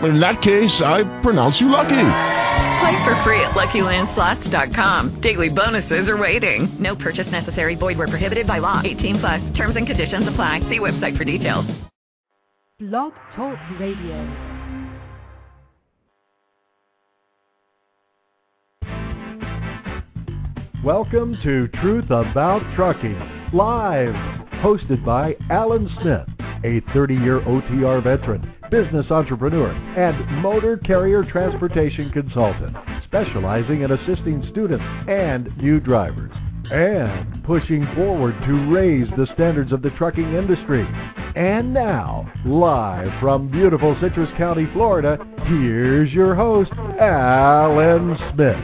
In that case, I pronounce you lucky. Play for free at LuckyLandSlots.com. Daily bonuses are waiting. No purchase necessary. Void where prohibited by law. 18+. Terms and conditions apply. See website for details. Blog Talk Radio. Welcome to Truth About Trucking, live, hosted by Alan Smith, a 30-year OTR veteran, business entrepreneur, and motor carrier transportation consultant, specializing in assisting students and new drivers, and pushing forward to raise the standards of the trucking industry. And now, live from beautiful Citrus County, Florida, here's your host, Alan Smith.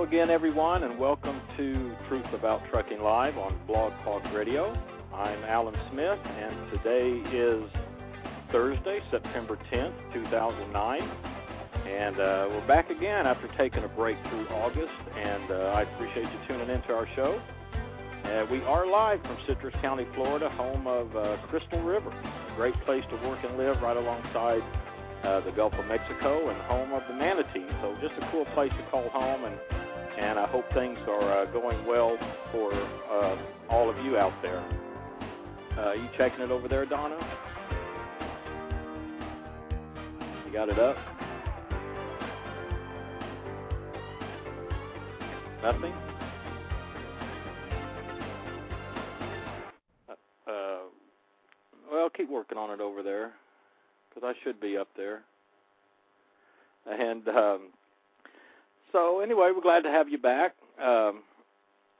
Again, everyone, and welcome to Truth About Trucking Live on Blog Talk Radio. I'm Alan Smith, and today is Thursday, September 10th, 2009, and we're back again after taking a break through August, and I appreciate you tuning into our show. We are live from Citrus County, Florida, home of Crystal River, a great place to work and live right alongside the Gulf of Mexico and home of the manatee, so just a cool place to call home, and I hope things are going well for all of you out there. You checking it over there, Donna? You got it up? Nothing? Well, keep working on it over there, because I should be up there. And... So, anyway, we're glad to have you back. I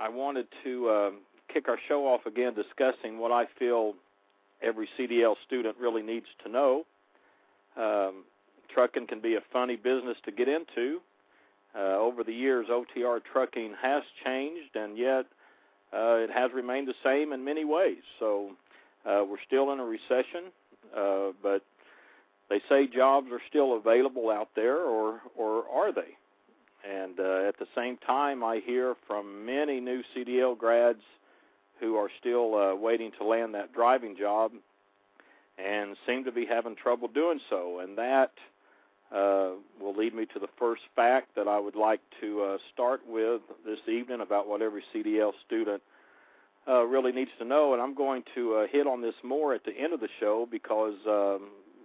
wanted to kick our show off again discussing what I feel every CDL student really needs to know. Trucking can be a funny business to get into. Over the years, OTR trucking has changed, and yet it has remained the same in many ways. So, we're still in a recession, but they say jobs are still available out there, or are they? And at the same time, I hear from many new CDL grads who are still waiting to land that driving job and seem to be having trouble doing so. And that will lead me to the first fact that I would like to start with this evening about what every CDL student really needs to know. And I'm going to hit on this more at the end of the show because,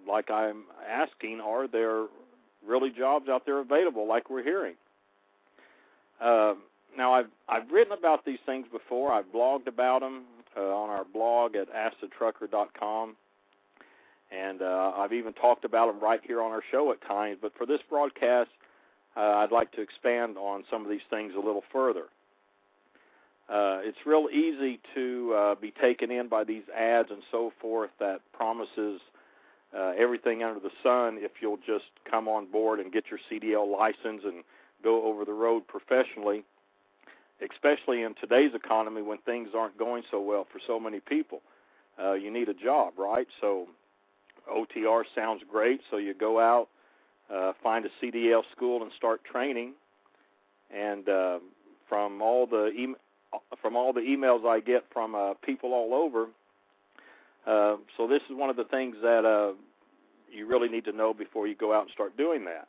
like I'm asking, are there really jobs out there available like we're hearing? Now, I've written about these things before. I've blogged about them on our blog at askthetrucker.com, and I've even talked about them right here on our show at times. But for this broadcast, I'd like to expand on some of these things a little further. It's real easy to be taken in by these ads and so forth that promises everything under the sun if you'll just come on board and get your CDL license and go over the road professionally, especially in today's economy when things aren't going so well for so many people. You need a job, right? So OTR sounds great, so you go out, find a CDL school and start training. And from all the emails I get from people all over, so this is one of the things that you really need to know before you go out and start doing that,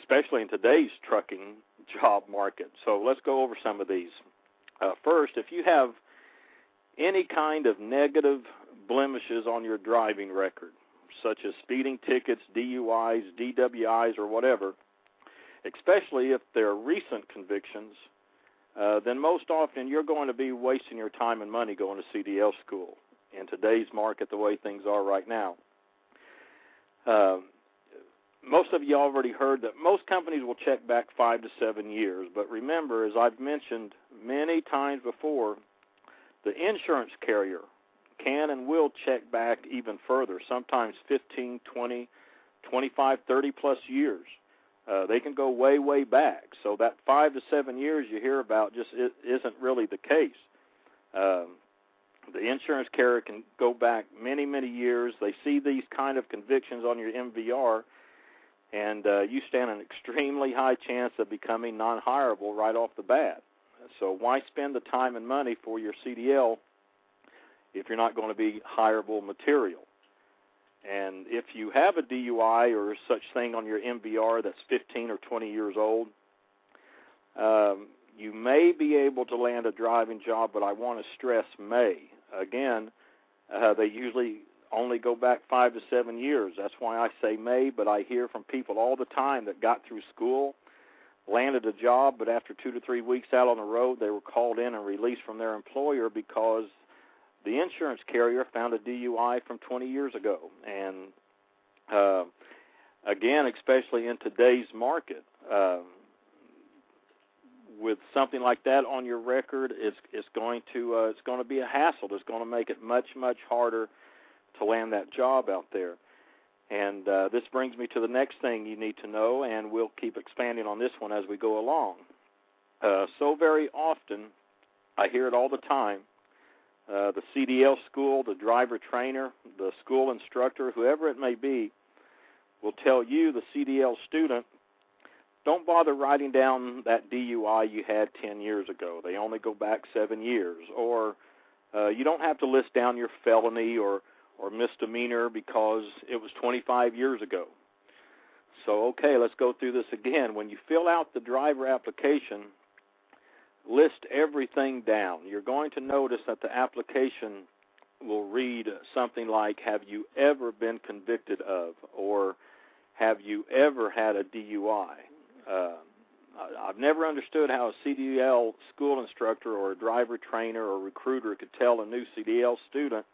especially in today's trucking job market. So let's go over some of these. First, if you have any kind of negative blemishes on your driving record, such as speeding tickets, DUIs, DWIs, or whatever, especially if they're recent convictions, then most often you're going to be wasting your time and money going to CDL school in today's market the way things are right now. Most of you already heard that most companies will check back 5 to 7 years, but remember, as I've mentioned many times before, the insurance carrier can and will check back even further, sometimes 15, 20, 25, 30-plus years. They can go way, way back. So that 5 to 7 years you hear about just isn't really the case. The insurance carrier can go back many, many years. They see these kind of convictions on your MVR, and you stand an extremely high chance of becoming non-hireable right off the bat. So why spend the time and money for your CDL if you're not going to be hireable material? And if you have a DUI or such thing on your MVR that's 15 or 20 years old, you may be able to land a driving job, but I want to stress may. Again, they usually only go back 5 to 7 years. That's why I say may, but I hear from people all the time that got through school, landed a job, but after 2 to 3 weeks out on the road, they were called in and released from their employer because the insurance carrier found a DUI from 20 years ago. And, again, especially in today's market, with something like that on your record, it's going to be a hassle. It's going to make it much, much harder to land that job out there. And this brings me to the next thing you need to know, and we'll keep expanding on this one as we go along. So very often, I hear it all the time, the CDL school, the driver trainer, the school instructor, whoever it may be, will tell you, the CDL student, don't bother writing down that DUI you had 10 years ago. They only go back 7 years. Or you don't have to list down your felony or misdemeanor because it was 25 years ago. So, okay, let's go through this again. When you fill out the driver application, list everything down. You're going to notice that the application will read something like, have you ever been convicted of, or have you ever had a DUI? I've never understood how a CDL school instructor or a driver trainer or recruiter could tell a new CDL student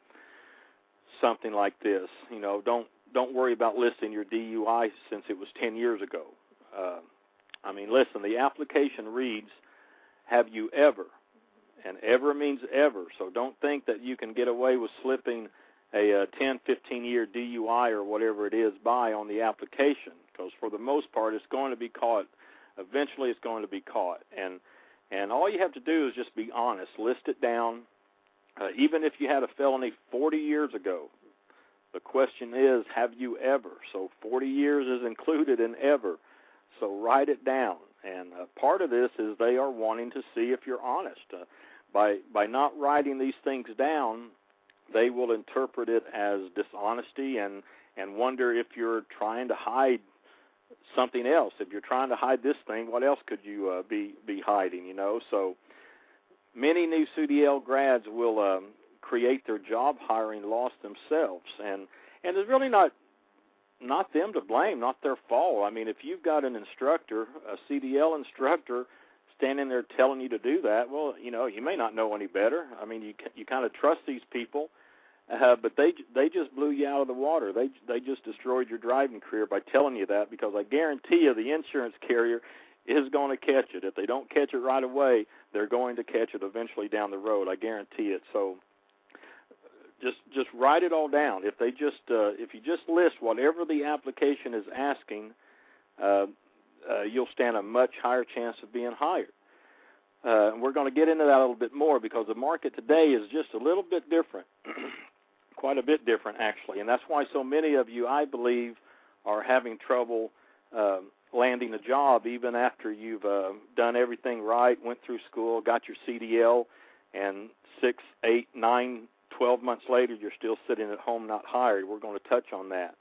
something like this. You know, don't worry about listing your DUI since it was 10 years ago. I mean, listen, the application reads, have you ever? And ever means ever. So don't think that you can get away with slipping a 10, 15-year DUI or whatever it is by on the application, because for the most part it's going to be caught. Eventually it's going to be caught. And all you have to do is just be honest. List it down. Even if you had a felony 40 years ago, the question is, have you ever? So 40 years is included in ever. So write it down. And part of this is they are wanting to see if you're honest. By not writing these things down, they will interpret it as dishonesty and wonder if you're trying to hide something else. If you're trying to hide this thing, what else could you be hiding, you know? So many new CDL grads will create their job hiring loss themselves, and there's really not them to blame, not their fault. I mean, if you've got an instructor, a CDL instructor, standing there telling you to do that, well, you know, you may not know any better. I mean, you kind of trust these people, but they just blew you out of the water. They just destroyed your driving career by telling you that, because I guarantee you the insurance carrier is going to catch it. If they don't catch it right away, they're going to catch it eventually down the road. I guarantee it. So just write it all down. If they just if you just list whatever the application is asking, you'll stand a much higher chance of being hired. And we're going to get into that a little bit more, because the market today is just a little bit different, quite a bit different, actually. And that's why so many of you, I believe, are having trouble landing a job even after you've done everything right, went through school, got your CDL, and 6, 8, 9, 12 months later you're still sitting at home not hired. We're going to touch on that.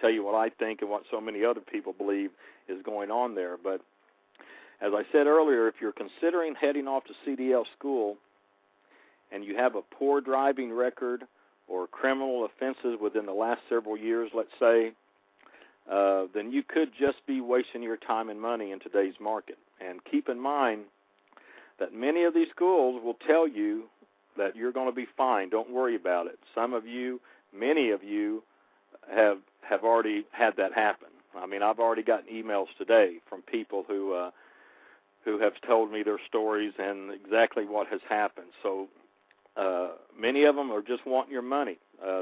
Tell you what I think and what so many other people believe is going on there. But as I said earlier, if you're considering heading off to CDL school and you have a poor driving record or criminal offenses within the last several years, let's say, then you could just be wasting your time and money in today's market. And keep in mind that many of these schools will tell you that you're going to be fine. Don't worry about it. Some of you, many of you, have already had that happen. I mean, I've already gotten emails today from people who have told me their stories and exactly what has happened. So many of them are just wanting your money.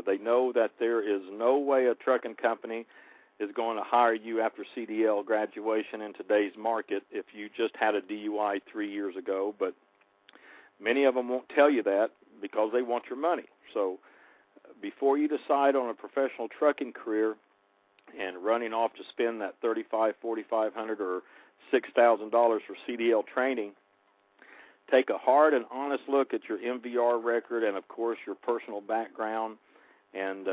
They know that there is no way a trucking company is going to hire you after CDL graduation in today's market if you just had a DUI 3 years ago, but many of them won't tell you that because they want your money. So before you decide on a professional trucking career and running off to spend that $3,500, $4,500 or $6,000 for CDL training, take a hard and honest look at your MVR record and, of course, your personal background. And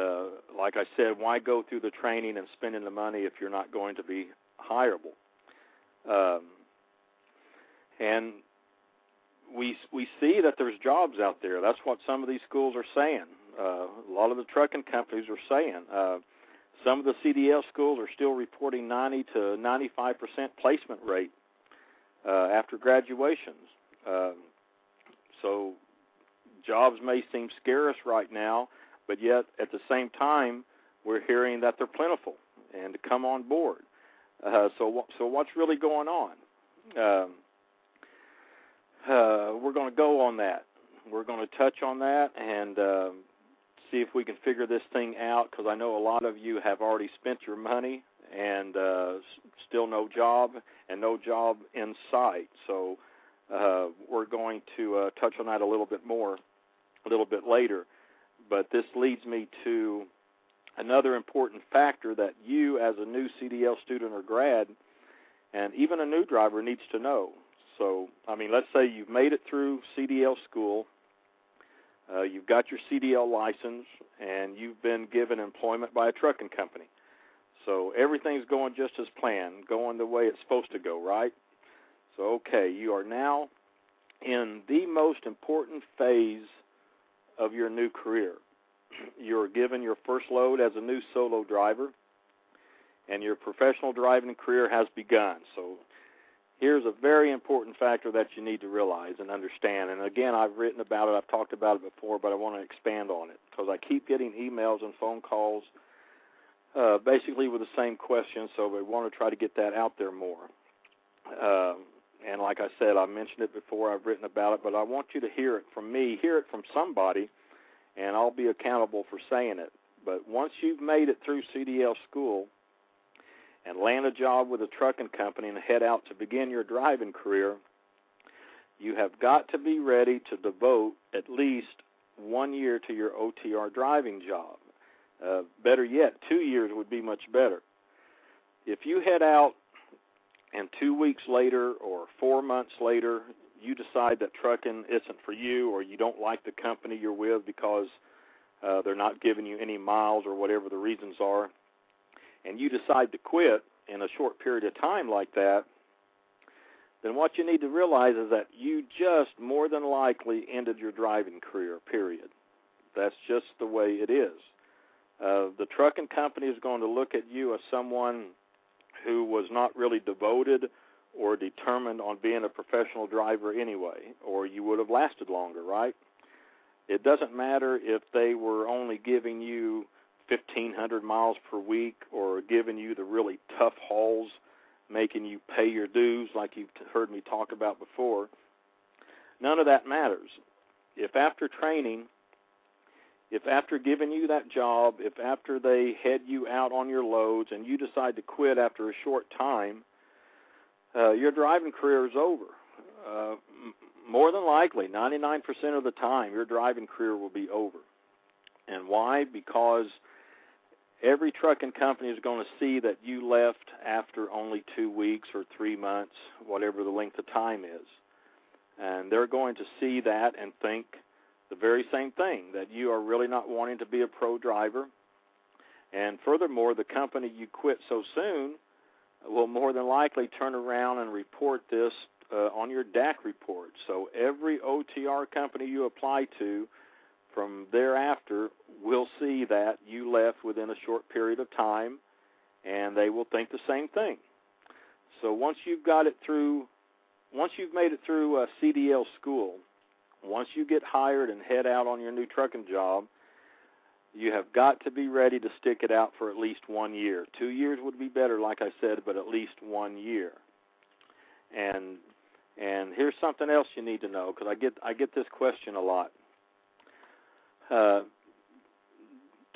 like I said, why go through the training and spending the money if you're not going to be hireable? And we see that there's jobs out there. That's what some of these schools are saying. A lot of the trucking companies are saying. Some of the CDL schools are still reporting 90 to 95% placement rate after graduations. So jobs may seem scarce right now, but yet at the same time we're hearing that they're plentiful and to come on board. So what's really going on? We're going to go on that. We're going to touch on that and see if we can figure this thing out, because I know a lot of you have already spent your money and still no job and no job in sight. So we're going to touch on that a little bit more a little bit later. But this leads me to another important factor that you as a new CDL student or grad and even a new driver needs to know. So, I mean, let's say you've made it through CDL school, you've got your CDL license, and you've been given employment by a trucking company. So everything's going just as planned, going the way it's supposed to go, right? So, okay, you are now in the most important phase of your new career. You're given your first load as a new solo driver, and your professional driving career has begun. So here's a very important factor that you need to realize and understand. And again, I've written about it, I've talked about it before, but I want to expand on it because I keep getting emails and phone calls basically with the same question, so we want to try to get that out there more. And like I said, I mentioned it before, I've written about it, but I want you to hear it from me, hear it from somebody, and I'll be accountable for saying it. But once you've made it through CDL school and land a job with a trucking company and head out to begin your driving career, you have got to be ready to devote at least 1 year to your OTR driving job. Better yet, 2 years would be much better. If you head out and 2 weeks later or 4 months later, you decide that trucking isn't for you or you don't like the company you're with because they're not giving you any miles or whatever the reasons are, and you decide to quit in a short period of time like that, then what you need to realize is that you just more than likely ended your driving career, period. That's just the way it is. The trucking company is going to look at you as someone who was not really devoted or determined on being a professional driver anyway, or you would have lasted longer, right? It doesn't matter if they were only giving you 1,500 miles per week or giving you the really tough hauls, making you pay your dues like you've heard me talk about before. None of that matters. If after training, if after giving you that job, if after they head you out on your loads and you decide to quit after a short time, your driving career is over. More than likely, 99% of the time, your driving career will be over. And why? Because every trucking company is going to see that you left after only 2 weeks or 3 months, whatever the length of time is. And they're going to see that and think the very same thing, that you are really not wanting to be a pro driver. And furthermore, the company you quit so soon will more than likely turn around and report this on your DAC report. So every OTR company you apply to from thereafter will see that you left within a short period of time, and they will think the same thing. So once you've made it through CDL school, once you get hired and head out on your new trucking job, you have got to be ready to stick it out for at least 1 year. 2 years would be better, like I said, but at least 1 year. And here's something else you need to know, because I get this question a lot.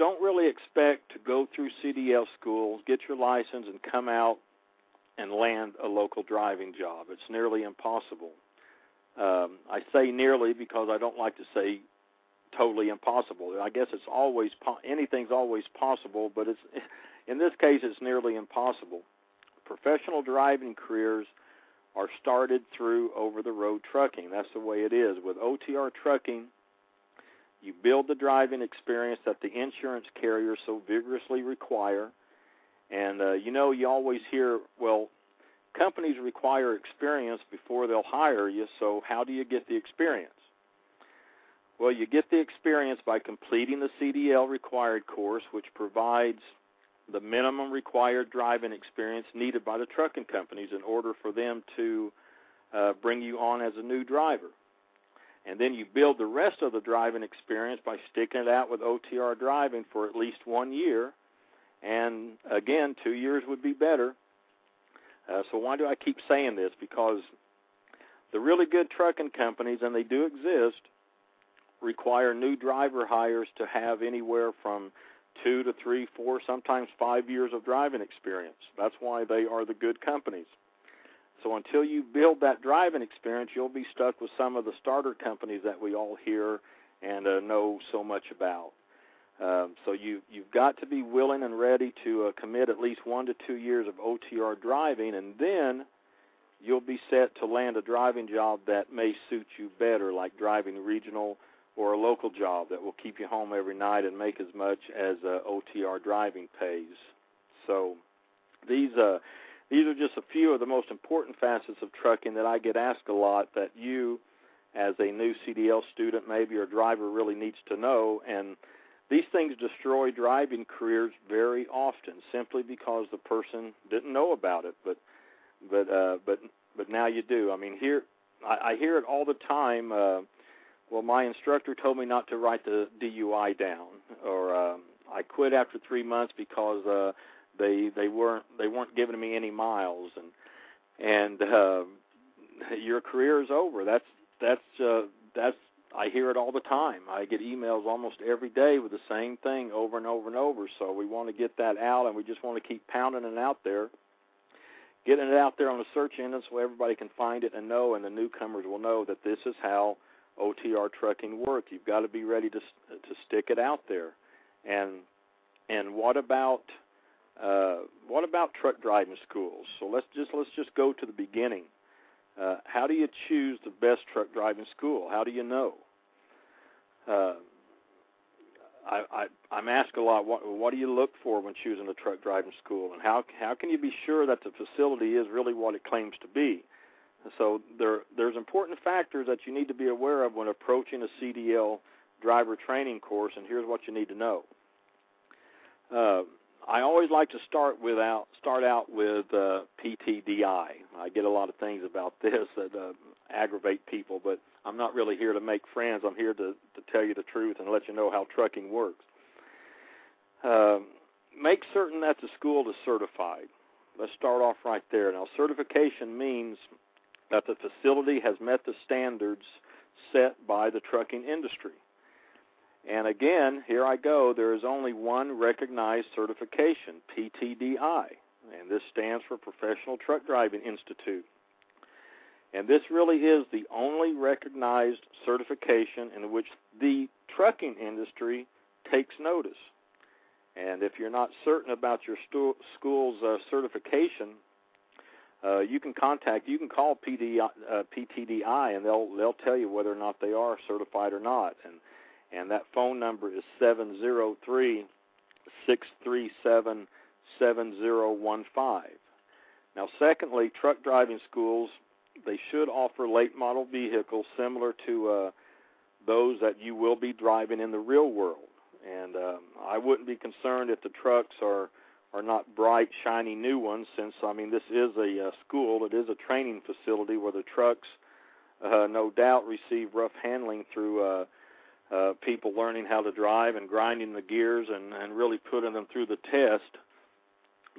don't really expect to go through CDL schools, get your license, and come out and land a local driving job. It's nearly impossible. I say nearly because I don't like to say totally impossible. I guess it's always anything's always possible, but it's in this case it's nearly impossible. Professional driving careers are started through over-the-road trucking. That's the way it is. With OTR trucking, you build the driving experience that the insurance carriers so vigorously require. And, you know, you always hear, well, companies require experience before they'll hire you, so how do you get the experience? Well, you get the experience by completing the CDL required course, which provides the minimum required driving experience needed by the trucking companies in order for them to bring you on as a new driver. And then you build the rest of the driving experience by sticking it out with OTR driving for at least 1 year. And, again, 2 years would be better. So why do I keep saying this? Because the really good trucking companies, and they do exist, require new driver hires to have anywhere from 2 to 3, 4, sometimes 5 years of driving experience. That's why they are the good companies. So until you build that driving experience, you'll be stuck with some of the starter companies that we all hear and know so much about. So you've got to be willing and ready to commit at least 1 to 2 years of OTR driving, and then you'll be set to land a driving job that may suit you better, like driving regional or a local job that will keep you home every night and make as much as OTR driving pays. So these are just a few of the most important facets of trucking that I get asked a lot that you, as a new CDL student maybe or driver, really needs to know. And these things destroy driving careers very often simply because the person didn't know about it, but now you do. I mean, here I hear it all the time. Well, my instructor told me not to write the DUI down, or I quit after 3 months because they weren't giving me any miles, and your career is over. That's I hear it all the time. I get emails almost every day with the same thing over and over and over. So we want to get that out, and we just want to keep pounding it out there, getting it out there on the search engine so everybody can find it and know, and the newcomers will know that this is how OTR trucking work. You've got to be ready to stick it out there. And what about truck driving schools? So let's just go to the beginning. How do you choose the best truck driving school? How do you know? I'm asked a lot. What do you look for when choosing a truck driving school, and how can you be sure that the facility is really what it claims to be? So there's important factors that you need to be aware of when approaching a CDL driver training course, and here's what you need to know. I always like to start out with PTDI. I get a lot of things about this that aggravate people, but I'm not really here to make friends. I'm here to tell you the truth and let you know how trucking works. Make certain that the school is certified. Let's start off right there. Now, certification means that the facility has met the standards set by the trucking industry. And again, here I go, there is only one recognized certification, PTDI, and this stands for Professional Truck Driving Institute. And this really is the only recognized certification in which the trucking industry takes notice. And if you're not certain about your school's certification, you can call PTDI, and they'll tell you whether or not they are certified or not. And that phone number is 703-637-7015. Now, secondly, truck driving schools, they should offer late model vehicles similar to those that you will be driving in the real world. And I wouldn't be concerned if the trucks are not bright, shiny new ones, since, I mean, this is a school. It is a training facility where the trucks, no doubt, receive rough handling through people learning how to drive and grinding the gears and really putting them through the test.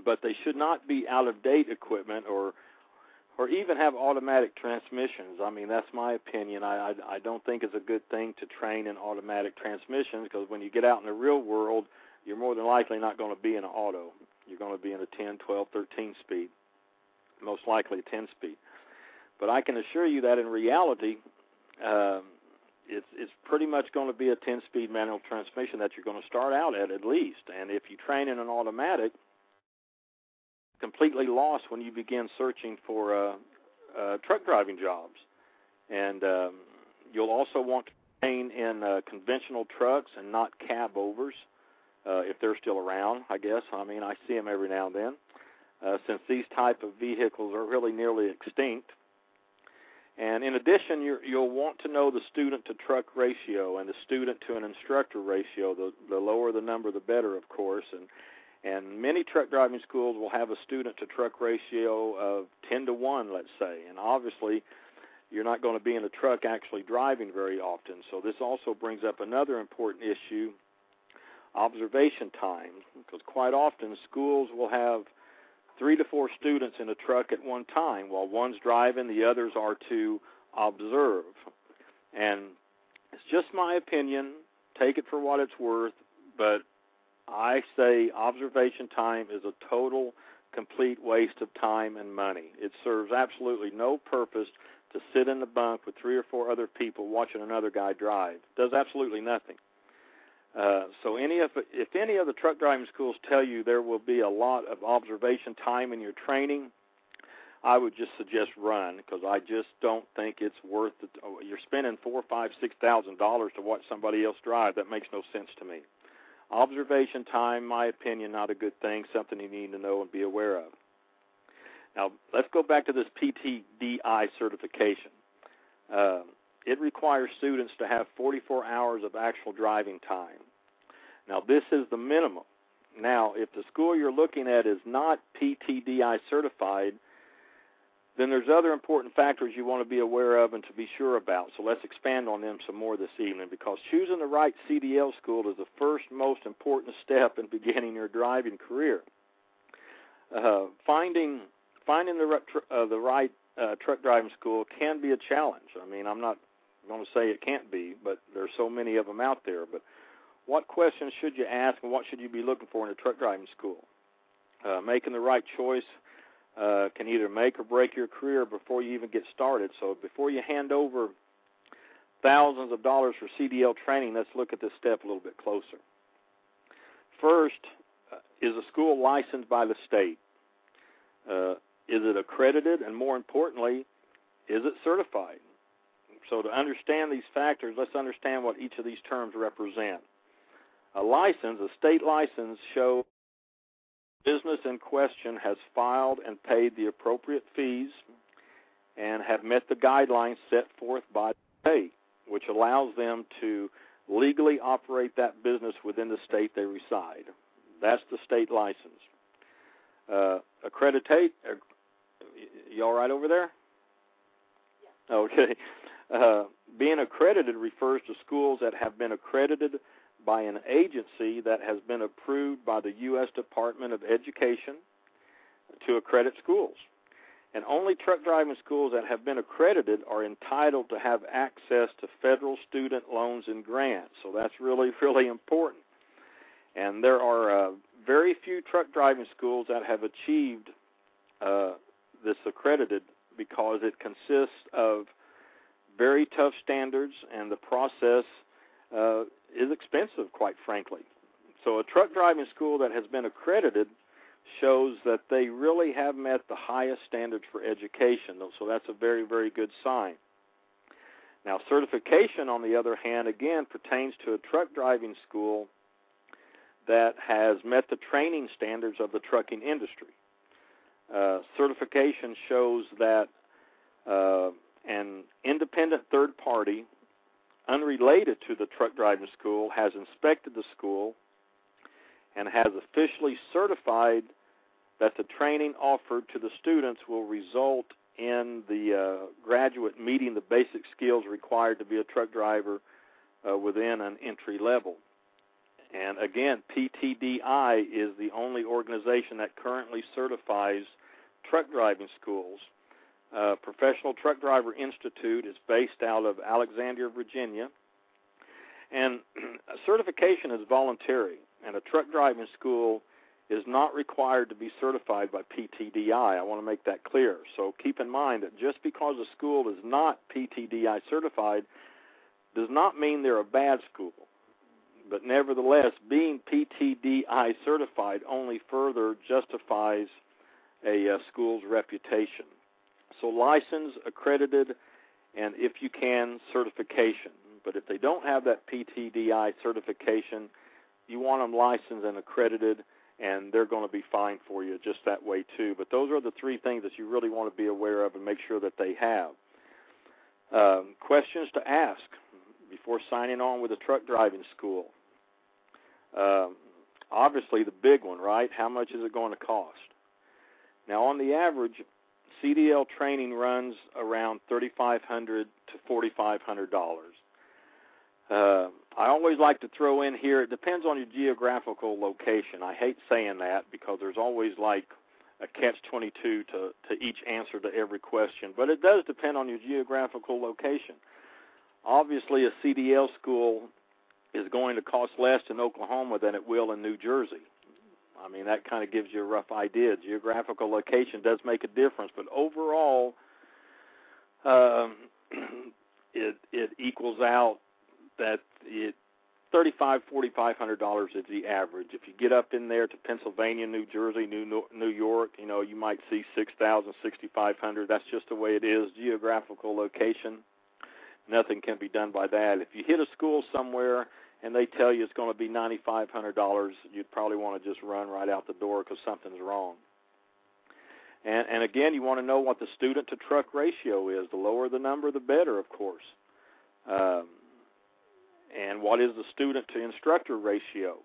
But they should not be out-of-date equipment or even have automatic transmissions. I mean, that's my opinion. I don't think it's a good thing to train in automatic transmissions, because when you get out in the real world, you're more than likely not going to be in an auto. You're going to be in a 10, 12, 13 speed, most likely a 10 speed. But I can assure you that in reality, it's pretty much going to be a 10 speed manual transmission that you're going to start out at least. And if you train in an automatic, completely lost when you begin searching for truck driving jobs. And you'll also want to train in conventional trucks and not cab overs, if they're still around, I guess. I mean, I see them every now and then, since these type of vehicles are really nearly extinct. And in addition, you'll want to know the student-to-truck ratio and the student-to-an-instructor ratio. The lower the number, the better, of course. And many truck driving schools will have a student-to-truck ratio of 10 to 1, let's say. And obviously, you're not going to be in a truck actually driving very often. So this also brings up another important issue, observation time, because quite often schools will have 3 to 4 students in a truck at one time. While one's driving, the others are to observe. And it's just my opinion. Take it for what it's worth, but I say observation time is a total, complete waste of time and money. It serves absolutely no purpose to sit in the bunk with 3 or 4 other people watching another guy drive. It does absolutely nothing. So if any of the truck driving schools tell you there will be a lot of observation time in your training, I would just suggest run, because I just don't think it's worth it. You're spending $4,000, $5,000, $6,000 to watch somebody else drive. That makes no sense to me. Observation time, my opinion, not a good thing, something you need to know and be aware of. Now, let's go back to this PTDI certification. It requires students to have 44 hours of actual driving time. Now, this is the minimum. Now, if the school you're looking at is not PTDI certified, then there's other important factors you want to be aware of and to be sure about. So let's expand on them some more this evening, because choosing the right CDL school is the first most important step in beginning your driving career. Finding the right truck driving school can be a challenge. I mean, I'm not going to say it can't be, but there's so many of them out there. But what questions should you ask, and what should you be looking for in a truck driving school? Making the right choice can either make or break your career before you even get started. So before you hand over thousands of dollars for CDL training, let's look at this step a little bit closer. First, is a school licensed by the state? Is it accredited? And more importantly, is it certified? So to understand these factors, let's understand what each of these terms represent. A license, a state license, shows business in question has filed and paid the appropriate fees and have met the guidelines set forth by the state, which allows them to legally operate that business within the state they reside. That's the state license. You all right over there? Yeah. Okay. Being accredited refers to schools that have been accredited by an agency that has been approved by the U.S. Department of Education to accredit schools. And only truck driving schools that have been accredited are entitled to have access to federal student loans and grants. So that's really, really important. And there are very few truck driving schools that have achieved this accredited, because it consists of very tough standards, and the process is expensive, quite frankly. So a truck driving school that has been accredited shows that they really have met the highest standards for education. So that's a very, very good sign. Now, certification, on the other hand, again, pertains to a truck driving school that has met the training standards of the trucking industry. Certification shows that an independent third party, unrelated to the truck driving school, has inspected the school and has officially certified that the training offered to the students will result in the graduate meeting the basic skills required to be a truck driver within an entry level. And again, PTDI is the only organization that currently certifies truck driving schools. Professional Truck Driver Institute is based out of Alexandria, Virginia. And certification is voluntary. and a truck driving school is not required to be certified by PTDI. I want to make that clear. So keep in mind that just because a school is not PTDI certified does not mean they're a bad school. But nevertheless, being PTDI certified only further justifies a school's reputation. So licensed, accredited, and if you can, certification. But if they don't have that PTDI certification, you want them licensed and accredited, and they're going to be fine for you just that way too. But those are the three things that you really want to be aware of and make sure that they have. Questions to ask before signing on with a truck driving school. Obviously the big one, right? How much is it going to cost? Now, on the average, CDL training runs around $3,500 to $4,500. I always like to throw in here, it depends on your geographical location. I hate saying that because there's always like a catch-22 to each answer to every question, but it does depend on your geographical location. Obviously, a CDL school is going to cost less in Oklahoma than it will in New Jersey. I mean, that kind of gives you a rough idea. Geographical location does make a difference, but overall, it equals out that $3,500 to $4,500 is the average. If you get up in there to Pennsylvania, New Jersey, New York, you know, you might see $6,000, $6,500. That's just the way it is. Geographical location, nothing can be done by that. If you hit a school somewhere and they tell you it's going to be $9,500, you'd probably want to just run right out the door because something's wrong. And again, you want to know what the student-to-truck ratio is. The lower the number, the better, of course. And what is the student-to-instructor ratio?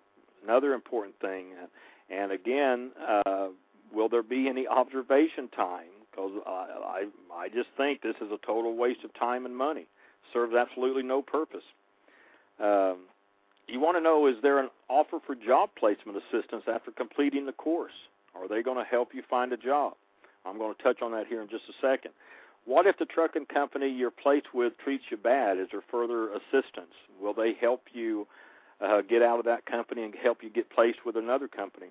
Another important thing. And again, will there be any observation time? Because I just think this is a total waste of time and money. Serves absolutely no purpose. You want to know, is there an offer for job placement assistance after completing the course? Are they going to help you find a job? I'm going to touch on that here in just a second. What if the trucking company you're placed with treats you bad? Is there further assistance? Will they help you get out of that company and help you get placed with another company?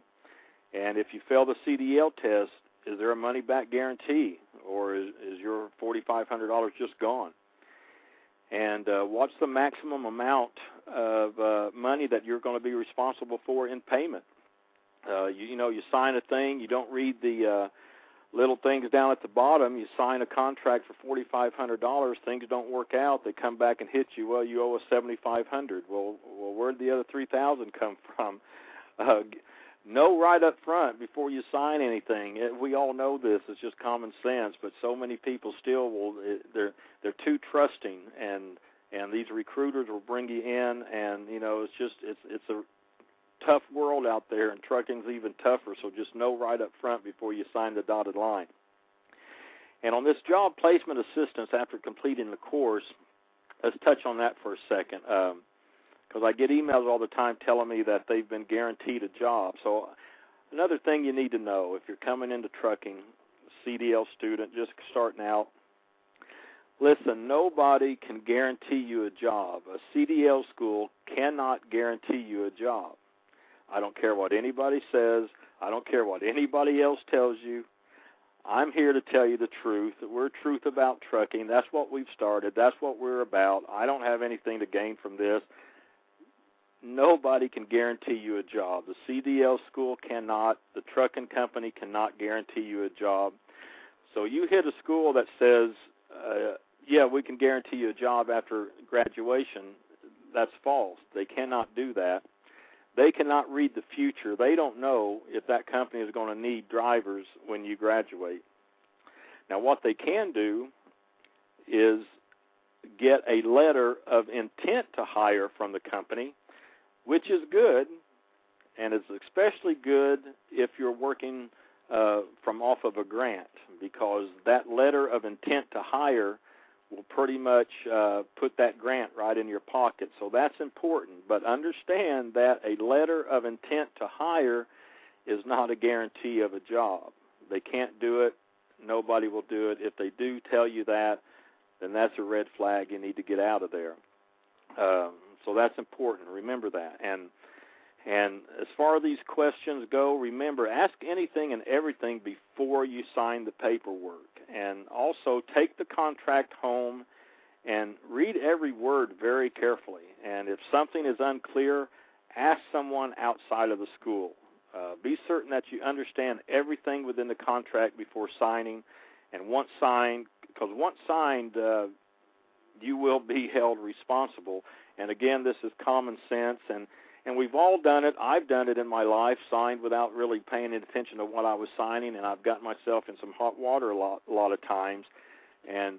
And if you fail the CDL test, is there a money-back guarantee, or is your $4,500 just gone? And what's the maximum amount of money that you're going to be responsible for in payment? You know, you sign a thing, you don't read the little things down at the bottom. You sign a contract for $4,500. Things don't work out. They come back and hit you. Well, you owe us $7,500. Well, where'd the other $3,000 come from? No, right up front before you sign anything. We all know this. It's just common sense. But so many people still they're too trusting, and these recruiters will bring you in, and you know it's a tough world out there, and trucking's even tougher, so just know right up front before you sign the dotted line. And on this job placement assistance after completing the course, let's touch on that for a second, because I get emails all the time telling me that they've been guaranteed a job. So another thing you need to know, if you're coming into trucking, CDL student, just starting out, listen, nobody can guarantee you a job. A CDL school cannot guarantee you a job. I don't care what anybody says. I don't care what anybody else tells you. I'm here to tell you the truth. We're Truth About Trucking. That's what we've started. That's what we're about. I don't have anything to gain from this. Nobody can guarantee you a job. The CDL school cannot. The trucking company cannot guarantee you a job. So you hit a school that says, yeah, we can guarantee you a job after graduation. That's false. They cannot do that. They cannot read the future. They don't know if that company is going to need drivers when you graduate. Now, what they can do is get a letter of intent to hire from the company, which is good, and it's especially good if you're working from off of a grant, because that letter of intent to hire will pretty much put that grant right in your pocket. So that's important. But understand that a letter of intent to hire is not a guarantee of a job. They can't do it. Nobody will do it. If they do tell you that, then that's a red flag. You need to get out of there. So that's important. Remember that. And And as far as these questions go, remember, ask anything and everything before you sign the paperwork. And also take the contract home and read every word very carefully. And if something is unclear, ask someone outside of the school. Be certain that you understand everything within the contract before signing. And once signed, because once signed, you will be held responsible. And, again, this is common sense. And we've all done it. I've done it in my life, signed without really paying attention to what I was signing, and I've gotten myself in some hot water a lot of times. And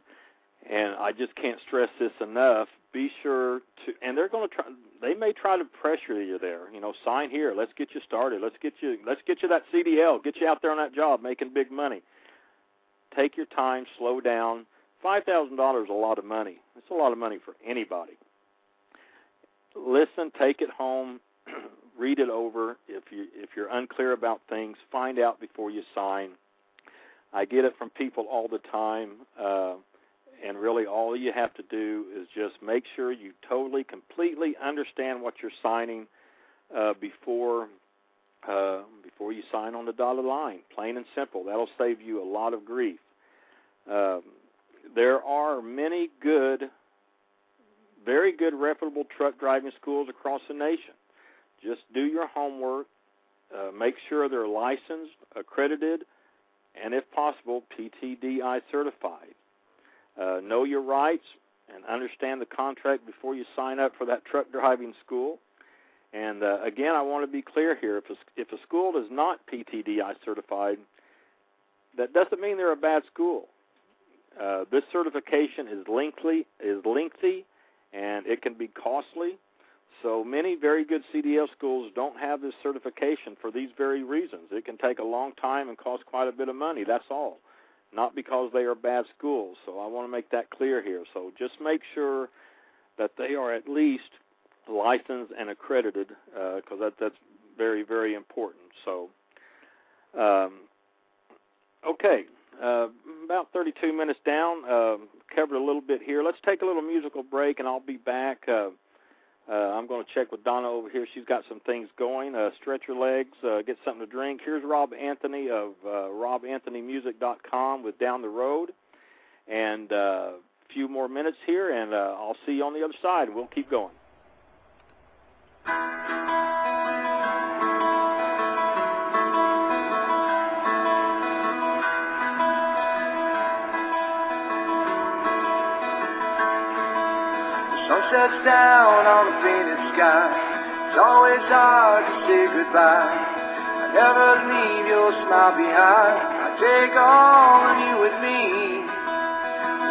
I just can't stress this enough. Be sure to, and they're going to try. They may try to pressure you there. You know, sign here. Let's get you started. Let's get you that CDL. Get you out there on that job, making big money. Take your time. Slow down. $5,000 is a lot of money. It's a lot of money for anybody. Listen, take it home, read it over. If you're unclear about things, find out before you sign. I get it from people all the time, and really all you have to do is just make sure you totally, completely understand what you're signing before you sign on the dotted line, plain and simple. That'll save you a lot of grief. There are many good, very good, reputable truck driving schools across the nation. Just do your homework. Make sure they're licensed, accredited, and if possible, PTDI certified. Know your rights and understand the contract before you sign up for that truck driving school. And, again, I want to be clear here. If a school is not PTDI certified, that doesn't mean they're a bad school. This certification is lengthy, and it can be costly. So many very good CDL schools don't have this certification for these very reasons. It can take a long time and cost quite a bit of money, that's all, not because they are bad schools. So I want to make that clear here. So just make sure that they are at least licensed and accredited, because that's very, very important. So, okay. About 32 minutes down, covered a little bit here. Let's take a little musical break, and I'll be back. I'm going to check with Donna over here. She's got some things going. Stretch your legs, get something to drink. Here's Rob Anthony of robanthonymusic.com with Down the Road. And a few more minutes here, and I'll see you on the other side. We'll keep going. Sets down on a painted sky. It's always hard to say goodbye. I never leave your smile behind. I take all of you with me.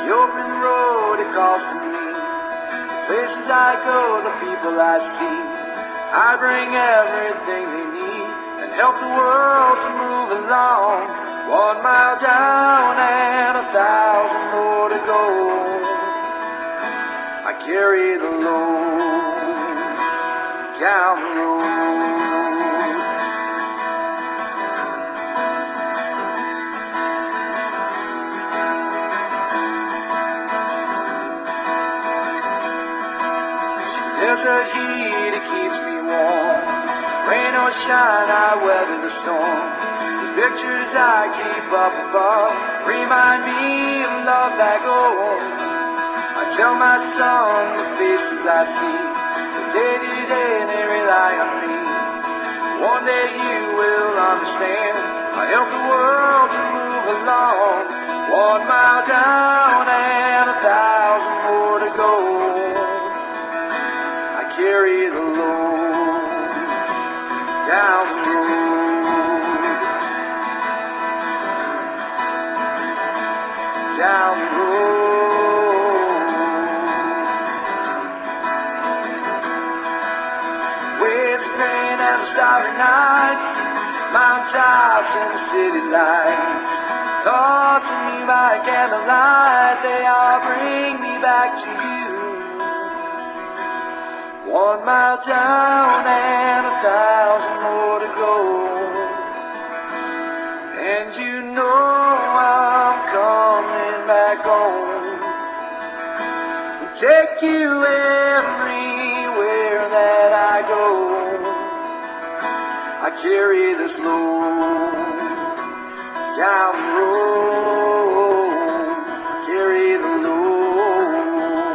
The open road it calls to me. The places I go, the people I see. I bring everything they need and help the world to move along. 1 mile down and 1,000 more to go. Carry the load down the road. There's a heat that keeps me warm. Rain or shine, I weather the storm. The pictures I keep up above remind me of love back home. Tell my son the faces I see. Day they rely on me. One day you will understand. I help the world to move along. 1 mile down and 1,000 more to go. I carry the load down the road. Down the road. Starry nights, mountain tops and the city lights. Call to me by candlelight, they all bring me back to you. 1 mile down and 1,000 more to go. And you know I'm coming back home. Take you everywhere that I go. ferry that's low down the road, carry the load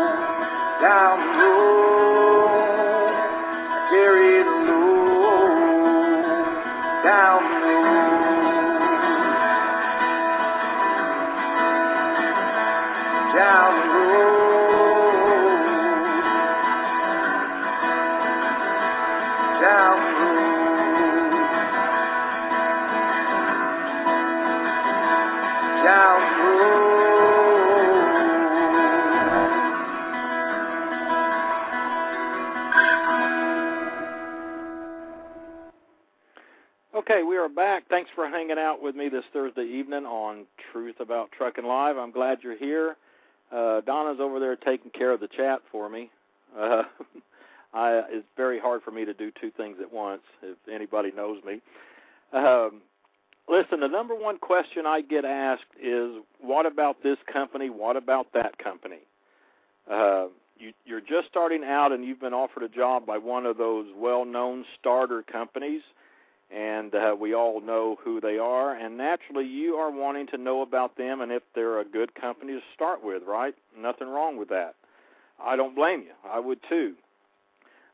down the road, carry the load down the road, down the road, down the road. Okay, we are back. Thanks for hanging out with me this Thursday evening on Truth About Trucking Live. I'm glad you're here. Donna's over there taking care of the chat for me. It's very hard for me to do two things at once, if anybody knows me. Listen, the number one question I get asked is, what about this company? What about that company? You're just starting out and you've been offered a job by one of those well-known starter companies, and we all know who they are, and naturally you are wanting to know about them and if they're a good company to start with, right? Nothing wrong with that. I don't blame you. I would too.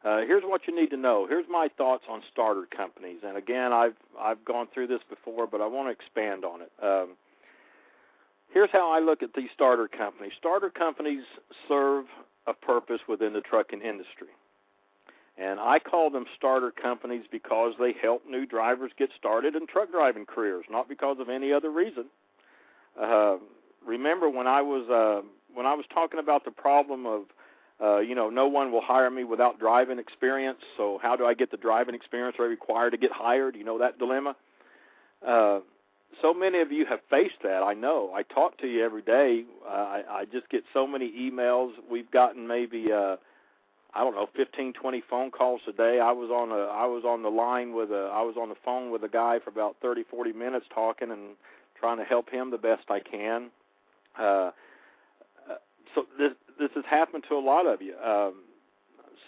Here's what you need to know. Here's my thoughts on starter companies, and again, I've gone through this before, but I want to expand on it. Here's how I look at these starter companies. Starter companies serve a purpose within the trucking industry. And I call them starter companies because they help new drivers get started in truck driving careers, not because of any other reason. Remember when I was talking about the problem of, no one will hire me without driving experience. So how do I get the driving experience I require to get hired? You know that dilemma. So many of you have faced that. I know. I talk to you every day. I just get so many emails. We've gotten maybe. 15, 20 phone calls a day. I was on the phone with a guy for about 30, 40 minutes talking and trying to help him the best I can. So this has happened to a lot of you.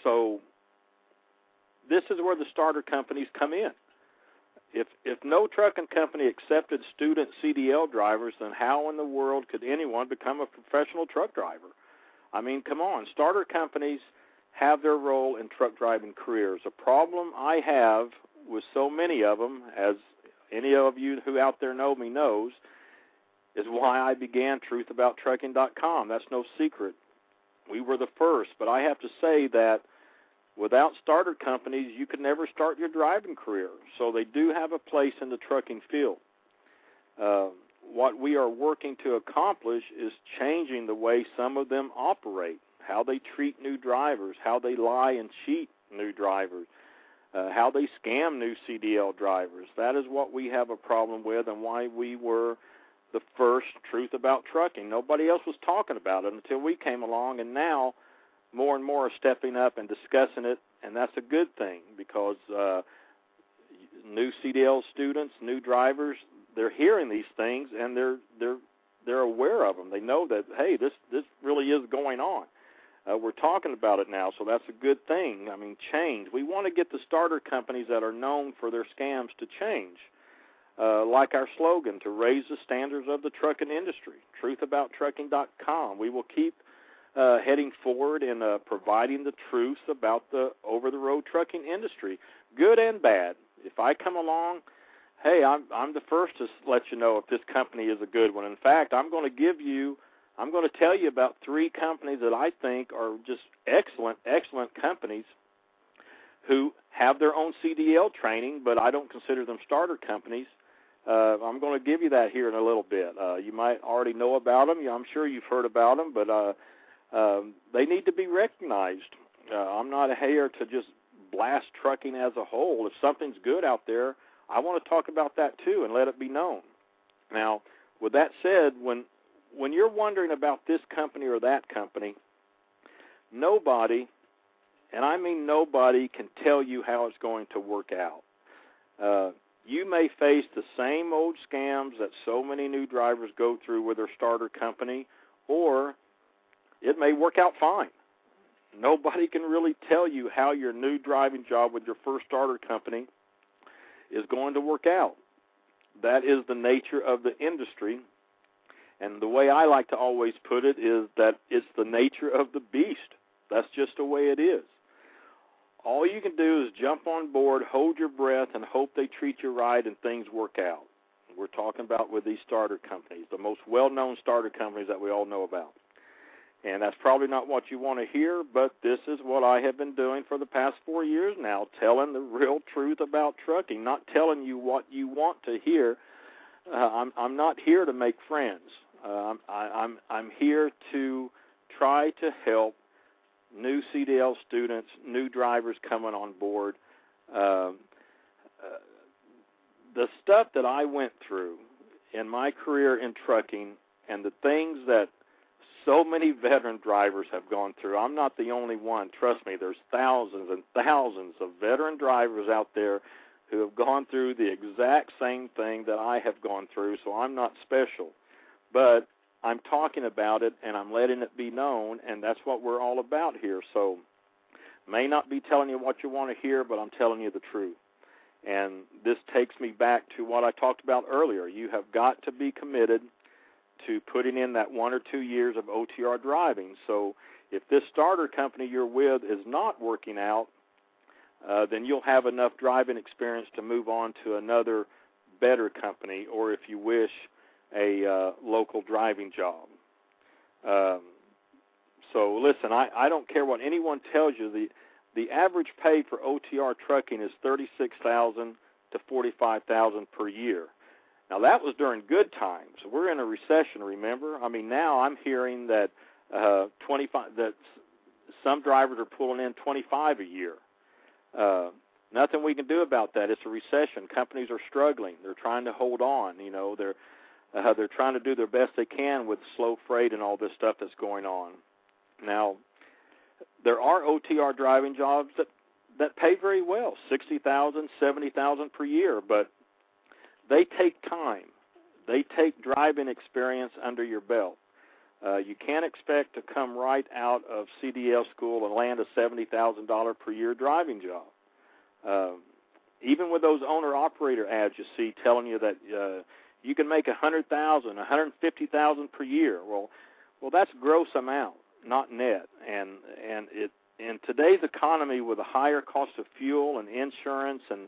So this is where the starter companies come in. If no trucking company accepted student CDL drivers, then how in the world could anyone become a professional truck driver? I mean, come on, starter companies have their role in truck driving careers. A problem I have with so many of them, as any of you who out there know me knows, is why I began TruthAboutTrucking.com. That's no secret. We were the first, but I have to say that without starter companies, you could never start your driving career. So they do have a place in the trucking field. What we are working to accomplish is changing the way some of them operate, how they treat new drivers, how they lie and cheat new drivers, how they scam new CDL drivers. That is what we have a problem with and why we were the first Truth About Trucking. Nobody else was talking about it until we came along, and now more and more are stepping up and discussing it, and that's a good thing because new CDL students, new drivers, they're hearing these things and they're aware of them. They know that, hey, this really is going on. We're talking about it now, so that's a good thing. I mean, change. We want to get the starter companies that are known for their scams to change, like our slogan, to raise the standards of the trucking industry, truthabouttrucking.com. We will keep heading forward in providing the truths about the over-the-road trucking industry, good and bad. If I come along, hey, I'm the first to let you know if this company is a good one. In fact, I'm going to tell you about three companies that I think are just excellent, excellent companies who have their own CDL training, but I don't consider them starter companies. I'm going to give you that here in a little bit. You might already know about them. I'm sure you've heard about them, but they need to be recognized. I'm not here to just blast trucking as a whole. If something's good out there, I want to talk about that too and let it be known. Now, with that said, when you're wondering about this company or that company, nobody, and I mean nobody, can tell you how it's going to work out. You may face the same old scams that so many new drivers go through with their starter company, or it may work out fine. Nobody can really tell you how your new driving job with your first starter company is going to work out. That is the nature of the industry. And the way I like to always put it is that it's the nature of the beast. That's just the way it is. All you can do is jump on board, hold your breath, and hope they treat you right and things work out. We're talking about with these starter companies, the most well-known starter companies that we all know about. And that's probably not what you want to hear, but this is what I have been doing for the past 4 years now, telling the real truth about trucking, not telling you what you want to hear. I'm not here to make friends. I'm here to try to help new CDL students, new drivers coming on board. The stuff that I went through in my career in trucking and the things that so many veteran drivers have gone through, I'm not the only one. Trust me, there's thousands and thousands of veteran drivers out there who have gone through the exact same thing that I have gone through, so I'm not special. But I'm talking about it, and I'm letting it be known, and that's what we're all about here. So may not be telling you what you want to hear, but I'm telling you the truth. And this takes me back to what I talked about earlier. You have got to be committed to putting in that 1 or 2 years of OTR driving. So if this starter company you're with is not working out, then you'll have enough driving experience to move on to another better company, or if you wish, a local driving job. So listen, I don't care what anyone tells you. The average pay for OTR trucking is $36,000 to $45,000 per year. Now, that was during good times. We're in a recession, remember? I mean, now I'm hearing that some drivers are pulling in $25,000 a year. Nothing we can do about that. It's a recession. Companies are struggling. They're trying to hold on. You know, they're trying to do their best they can with slow freight and all this stuff that's going on. Now, there are OTR driving jobs that pay very well, $60,000, $70,000 per year, but they take time. They take driving experience under your belt. You can't expect to come right out of CDL school and land a $70,000 per year driving job. Even with those owner-operator ads you see telling you that you can make $100,000, $150,000 per year. Well, that's gross amount, not net. And in today's economy with a higher cost of fuel and insurance and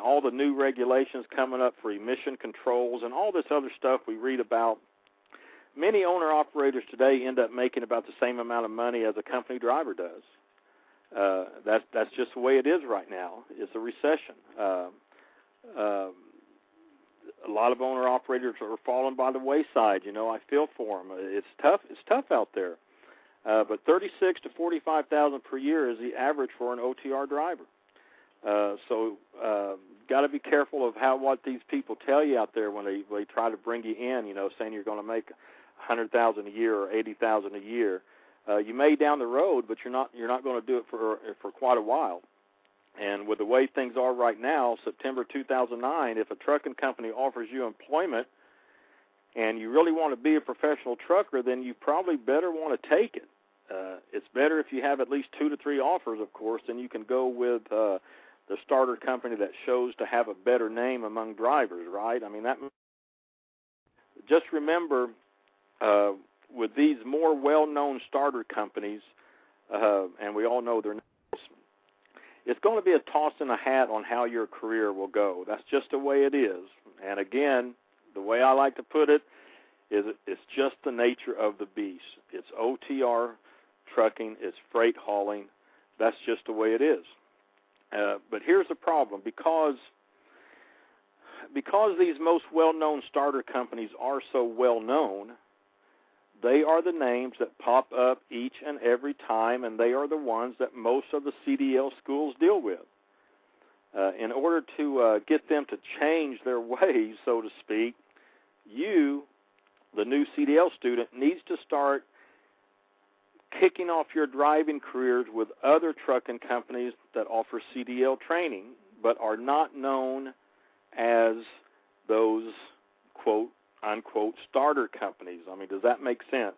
all the new regulations coming up for emission controls and all this other stuff we read about, many owner-operators today end up making about the same amount of money as a company driver does. That's just the way it is right now. It's a recession. A lot of owner-operators are falling by the wayside. You know, I feel for them. It's tough out there. But $36,000 to $45,000 per year is the average for an OTR driver. So got to be careful of what these people tell you out there when they try to bring you in, you know, saying you're going to make $100,000 a year or $80,000 a year. You may down the road, but you're not going to do it for quite a while. And with the way things are right now, September 2009, if a trucking company offers you employment and you really want to be a professional trucker, then you probably better want to take it. It's better if you have at least 2 to 3 offers, of course, then you can go with the starter company that shows to have a better name among drivers, right? I mean, that. Just remember, with these more well-known starter companies, and we all know their names, it's going to be a toss in a hat on how your career will go. That's just the way it is. And again, the way I like to put it is it's just the nature of the beast. It's OTR trucking. It's freight hauling. That's just the way it is. But here's the problem. Because these most well-known starter companies are so well-known, they are the names that pop up each and every time, and they are the ones that most of the CDL schools deal with. In order to get them to change their ways, so to speak, you, the new CDL student, needs to start kicking off your driving careers with other trucking companies that offer CDL training but are not known as those, quote, unquote, starter companies. I mean, does that make sense?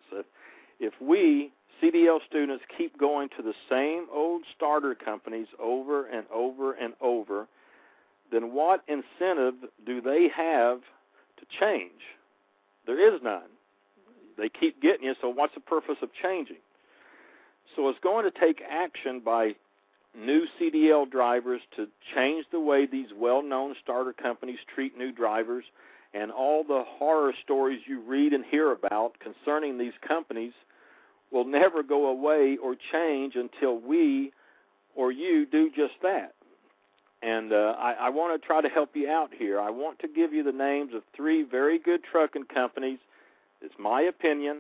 If we CDL students keep going to the same old starter companies over and over and over, then what incentive do they have to change? There is none. They keep getting you, so what's the purpose of changing? So it's going to take action by new CDL drivers to change the way these well-known starter companies treat new drivers, and all the horror stories you read and hear about concerning these companies will never go away or change until we or you do just that. And I want to try to help you out here. I want to give you the names of three very good trucking companies. It's my opinion.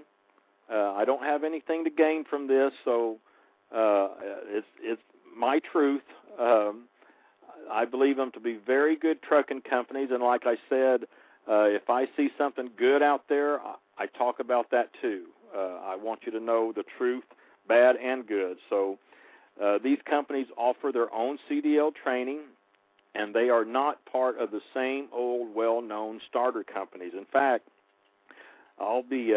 I don't have anything to gain from this, so it's my truth. I believe them to be very good trucking companies, and like I said, if I see something good out there, I talk about that too. I want you to know the truth, bad and good. So these companies offer their own CDL training, and they are not part of the same old, well-known starter companies. In fact, I'll be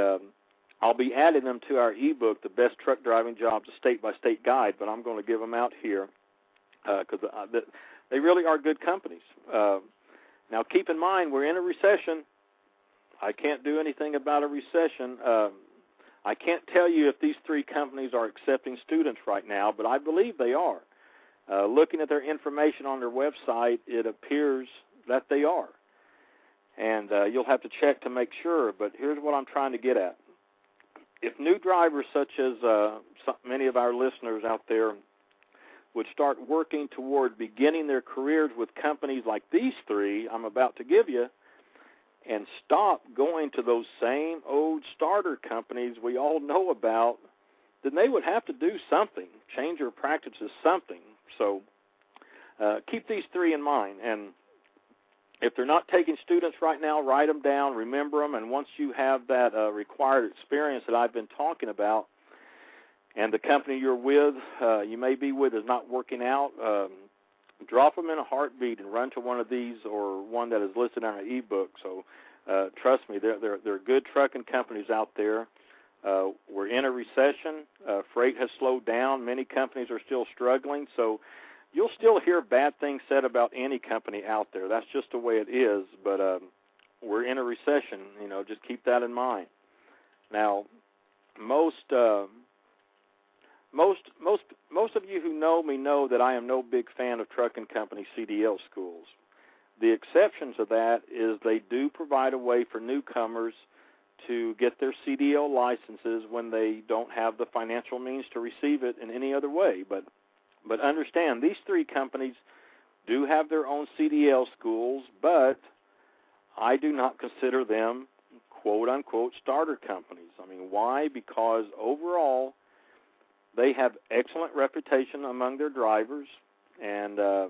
adding them to our ebook, The Best Truck Driving Jobs, a State-by-State Guide, but I'm going to give them out here because they really are good companies. Now, keep in mind, we're in a recession. I can't do anything about a recession. I can't tell you if these three companies are accepting students right now, but I believe they are. Looking at their information on their website, it appears that they are. And you'll have to check to make sure, but here's what I'm trying to get at. If new drivers, such as many of our listeners out there, would start working toward beginning their careers with companies like these three I'm about to give you, and stop going to those same old starter companies we all know about, then they would have to do something, change their practices, something. So keep these three in mind. And if they're not taking students right now, write them down, remember them, and once you have that required experience that I've been talking about, and the company you're with, you may be with, is not working out, drop them in a heartbeat and run to one of these or one that is listed on our ebook. So trust me, there are good trucking companies out there. We're in a recession. Freight has slowed down. Many companies are still struggling. So you'll still hear bad things said about any company out there. That's just the way it is. But we're in a recession. You know, just keep that in mind. Now, Most of you who know me know that I am no big fan of trucking company CDL schools. The exception to that is they do provide a way for newcomers to get their CDL licenses when they don't have the financial means to receive it in any other way. But understand, these three companies do have their own CDL schools, but I do not consider them, quote-unquote, starter companies. I mean, why? Because overall, they have excellent reputation among their drivers, and, I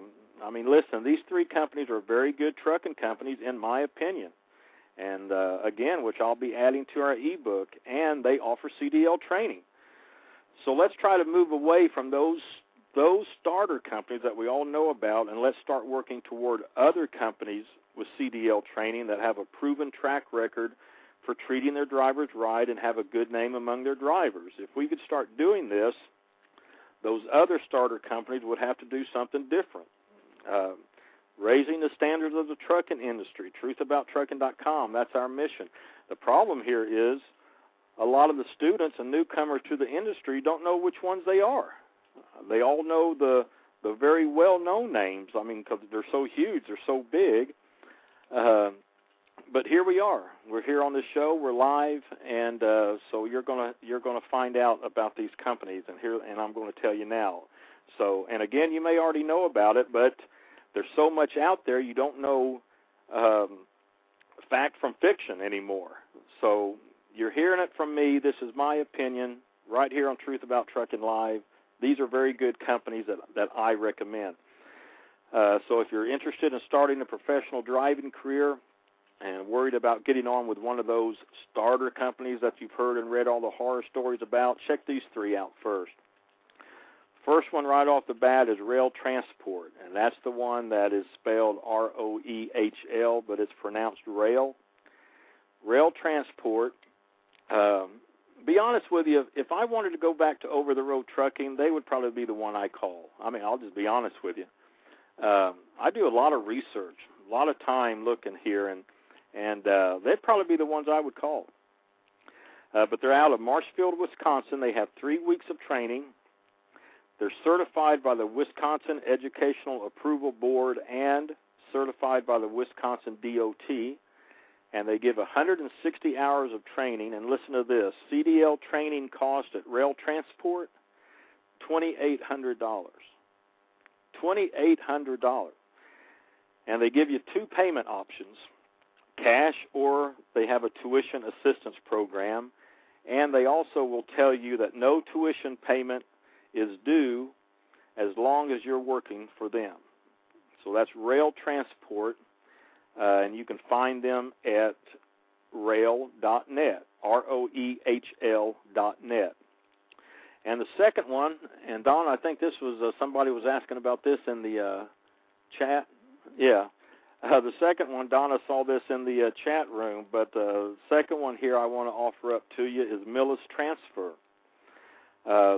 mean, listen, these three companies are very good trucking companies, in my opinion, and, again, which I'll be adding to our ebook, and they offer CDL training. So let's try to move away from those starter companies that we all know about, and let's start working toward other companies with CDL training that have a proven track record for treating their drivers right and have a good name among their drivers. If we could start doing this, those other starter companies would have to do something different. Raising the standards of the trucking industry, TruthAboutTrucking.com, that's our mission. The problem here is a lot of the students and newcomers to the industry don't know which ones they are. They all know the very well-known names, I mean, because they're so huge, they're so big. But here we are. We're here on the show. We're live, and so you're gonna find out about these companies, and I'm going to tell you now. So, and again, you may already know about it, but there's so much out there you don't know fact from fiction anymore. So you're hearing it from me. This is my opinion right here on Truth About Trucking Live. These are very good companies that I recommend. So if you're interested in starting a professional driving career and worried about getting on with one of those starter companies that you've heard and read all the horror stories about, check these three out first. First one right off the bat is Rail Transport, and that's the one that is spelled R-O-E-H-L, but it's pronounced rail. Rail Transport, be honest with you, if I wanted to go back to over-the-road trucking, they would probably be the one I call. I mean, I'll just be honest with you. I do a lot of research, a lot of time looking here, and they'd probably be the ones I would call. But they're out of Marshfield, Wisconsin. They have 3 weeks of training. They're certified by the Wisconsin Educational Approval Board and certified by the Wisconsin DOT, and they give 160 hours of training. And listen to this, CDL training cost at Rail Transport, $2,800. $2,800. And they give you two payment options, cash, or they have a tuition assistance program. And they also will tell you that no tuition payment is due as long as you're working for them. So that's Rail Transport, and you can find them at roehl.net, roehl.net. And the second one, and Don, I think this was somebody was asking about this in the chat. Yeah, the second one, Donna saw this in the chat room, but the second one here I want to offer up to you is Millis Transfer.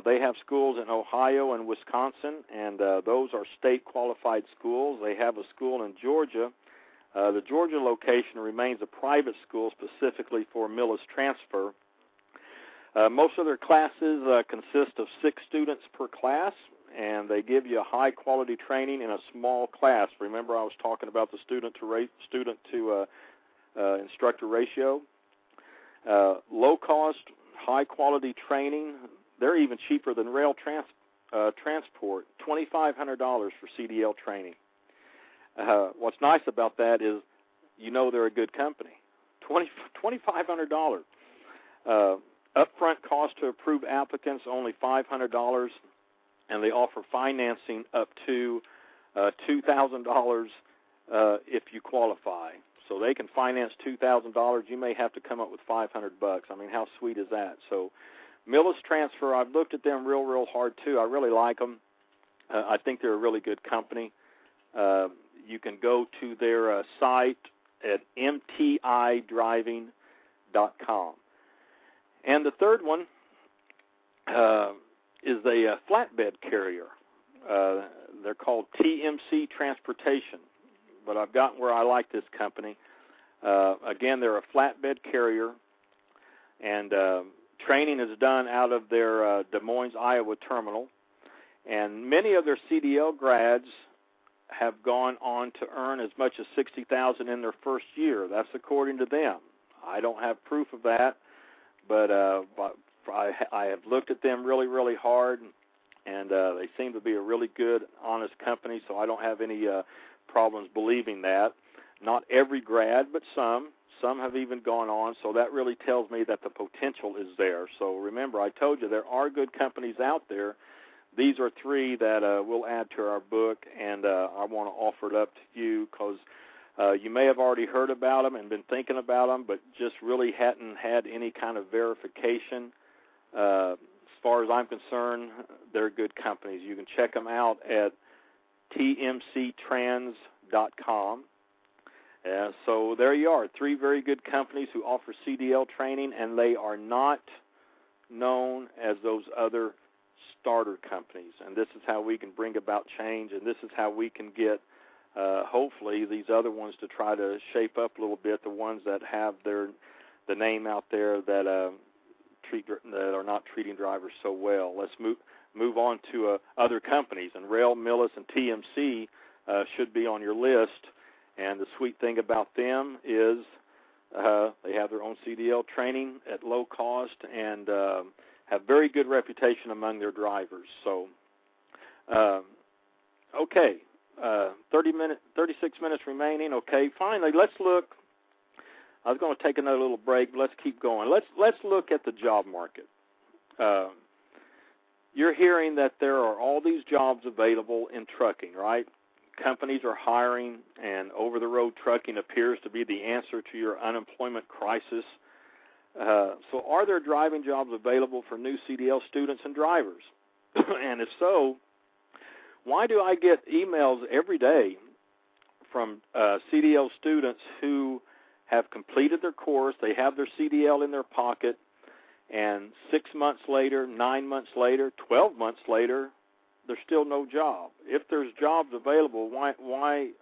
They have schools in Ohio and Wisconsin, and those are state-qualified schools. They have a school in Georgia. The Georgia location remains a private school specifically for Millis Transfer. Most of their classes consist of 6 students per class, and they give you high-quality training in a small class. Remember, I was talking about the student to instructor ratio. Low-cost, high-quality training. They're even cheaper than Rail Transport, $2,500 for CDL training. What's nice about that is you know they're a good company. $2,500. Upfront cost to approve applicants, only $500, and they offer financing up to $2,000 if you qualify. So they can finance $2,000. You may have to come up with $500. I mean, how sweet is that? So Millis Transfer, I've looked at them real hard, too. I really like them. I think they're a really good company. You can go to their site at mtidriving.com. And the third one is a flatbed carrier. They're called TMC Transportation, but I've gotten where I like this company. Again, they're a flatbed carrier, and training is done out of their Des Moines, Iowa terminal, and many of their CDL grads have gone on to earn as much as $60,000 in their first year. That's according to them. I don't have proof of that, but I have looked at them really hard, and they seem to be a really good, honest company, so I don't have any problems believing that. Not every grad, but some. Some have even gone on, so that really tells me that the potential is there. So remember, I told you there are good companies out there. These are three that we'll add to our book, and I want to offer it up to you because you may have already heard about them and been thinking about them, but just really hadn't had any kind of verification. As far as I'm concerned, they're good companies. You can check them out at tmctrans.com. Yeah, so there you are, three very good companies who offer CDL training, and they are not known as those other starter companies. And this is how we can bring about change, and this is how we can get, hopefully, these other ones to try to shape up a little bit, the ones that have the name out there that that are not treating drivers so well. Let's move on to other companies, and Rail, Millis, and TMC should be on your list. And the sweet thing about them is they have their own CDL training at low cost and have very good reputation among their drivers. So, okay, 36 minutes remaining. Okay, finally, let's look. I was going to take another little break, but let's keep going. Let's look at the job market. You're hearing that there are all these jobs available in trucking, right? Companies are hiring, and over-the-road trucking appears to be the answer to your unemployment crisis. So are there driving jobs available for new CDL students and drivers? And if so, why do I get emails every day from CDL students who have completed their course, they have their CDL in their pocket, and 6 months later, 9 months later, 12 months later, there's still no job. If there's jobs available, why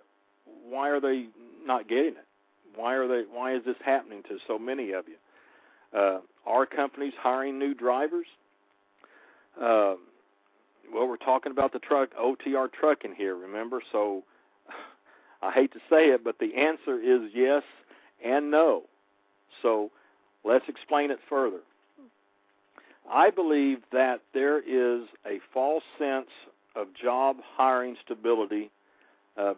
are they not getting it? Why is this happening to so many of you? Are companies hiring new drivers? Well, we're talking about the OTR trucking here, remember? So I hate to say it, but the answer is yes and no. So let's explain it further. I believe that there is a false sense of job hiring stability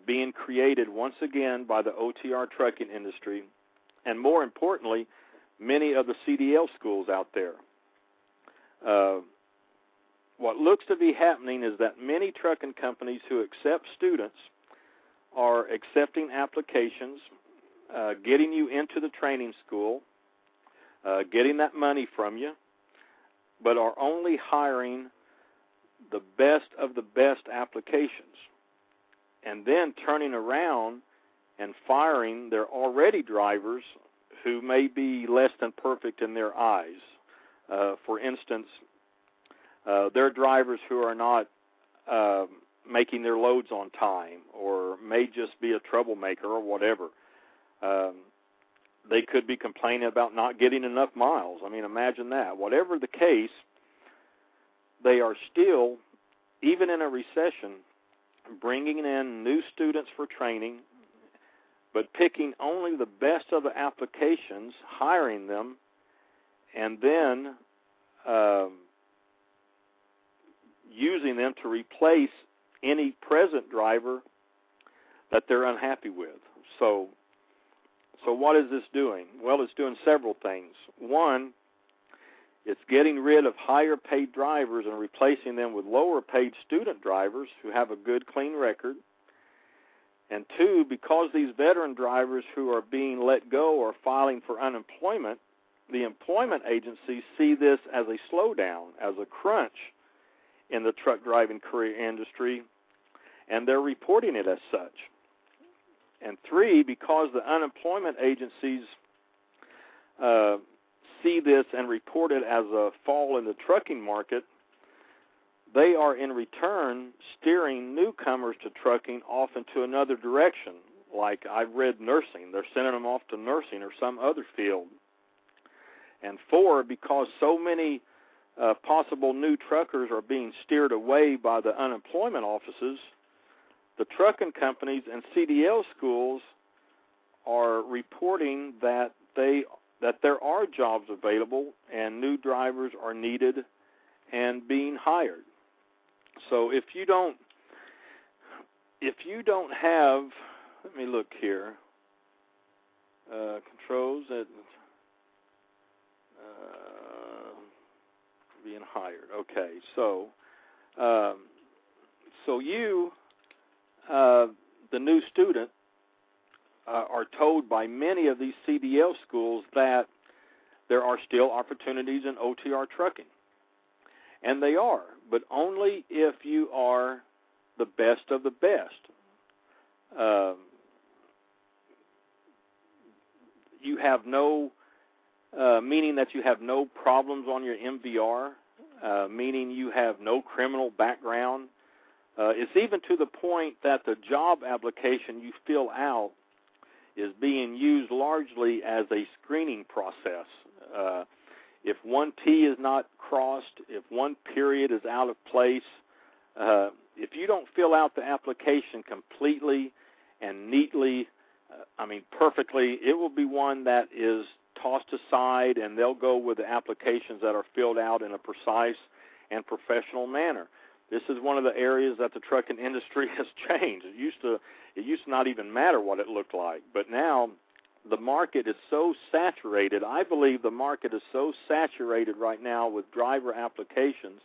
being created once again by the OTR trucking industry, and more importantly, many of the CDL schools out there. What looks to be happening is that many trucking companies who accept students are accepting applications, getting you into the training school, getting that money from you, but are only hiring the best of the best applications, and then turning around and firing their already drivers who may be less than perfect in their eyes. For instance, their drivers who are not making their loads on time or may just be a troublemaker or whatever. They could be complaining about not getting enough miles. I mean, imagine that. Whatever the case, they are still, even in a recession, bringing in new students for training, but picking only the best of the applications, hiring them, and then using them to replace any present driver that they're unhappy with. So what is this doing? Well, it's doing several things. One, it's getting rid of higher-paid drivers and replacing them with lower-paid student drivers who have a good, clean record. And two, because these veteran drivers who are being let go are filing for unemployment, the employment agencies see this as a slowdown, as a crunch in the truck driving career industry, and they're reporting it as such. And three, because the unemployment agencies see this and report it as a fall in the trucking market, they are in return steering newcomers to trucking off into another direction. Like I've read nursing. They're sending them off to nursing or some other field. And four, because so many possible new truckers are being steered away by the unemployment offices, the trucking companies and CDL schools are reporting that there are jobs available and new drivers are needed and being hired. So if you don't have, let me look here, controls that being hired. Okay, so the new student, are told by many of these CDL schools that there are still opportunities in OTR trucking. And they are, but only if you are the best of the best. You have no, meaning that you have no problems on your MVR, meaning you have no criminal background. It's even to the point that the job application you fill out is being used largely as a screening process. If one T is not crossed, if one period is out of place, if you don't fill out the application completely and neatly, perfectly, it will be one that is tossed aside, and they'll go with the applications that are filled out in a precise and professional manner. This is one of the areas that the trucking industry has changed. It used to not even matter what it looked like, but now the market is so saturated. I believe the market is so saturated right now with driver applications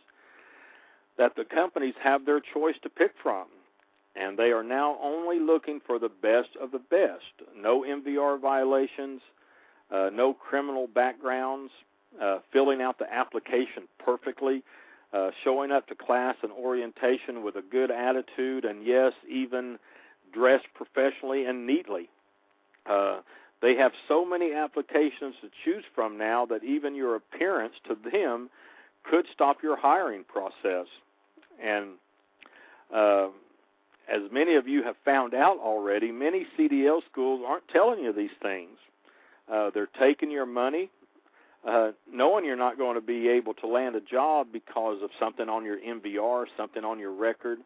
that the companies have their choice to pick from, and they are now only looking for the best of the best. No MVR violations, no criminal backgrounds, filling out the application perfectly. Showing up to class and orientation with a good attitude, and yes, even dressed professionally and neatly. They have so many applications to choose from now that even your appearance to them could stop your hiring process. And As many of you have found out already, many CDL schools aren't telling you these things. They're taking your money, knowing you're not going to be able to land a job because of something on your MVR, something on your record,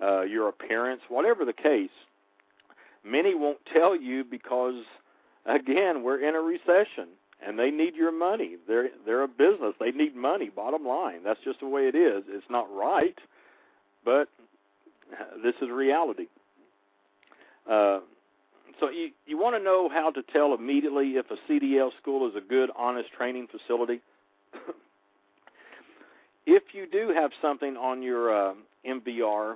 your appearance, whatever the case. Many won't tell you because, again, we're in a recession, and they need your money. They're a business. They need money, bottom line. That's just the way it is. It's not right, but this is reality. So you want to know how to tell immediately if a CDL school is a good, honest training facility? If you do have something on your MVR,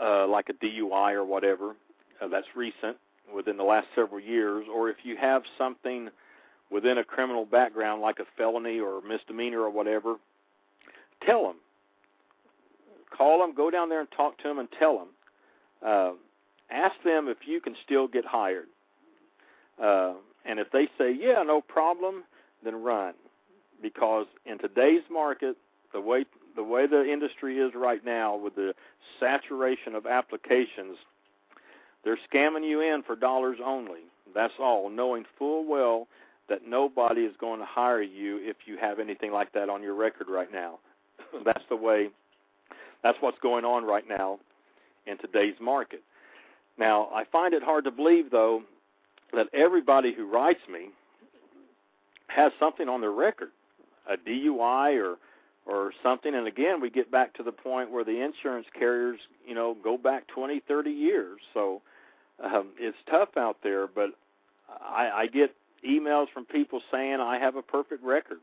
like a DUI or whatever, that's recent, within the last several years, or if you have something within a criminal background like a felony or a misdemeanor or whatever, tell them. Call them, go down there and talk to them and tell them. Ask them if you can still get hired. And if they say, yeah, no problem, then run. Because in today's market, the way the industry is right now with the saturation of applications, they're scamming you in for dollars only. That's all, knowing full well that nobody is going to hire you if you have anything like that on your record right now. That's the way. That's what's going on right now in today's market. Now, I find it hard to believe, though, that everybody who writes me has something on their record, a DUI or something. And, again, we get back to the point where the insurance carriers, go back 20, 30 years. So it's tough out there, but I get emails from people saying I have a perfect record.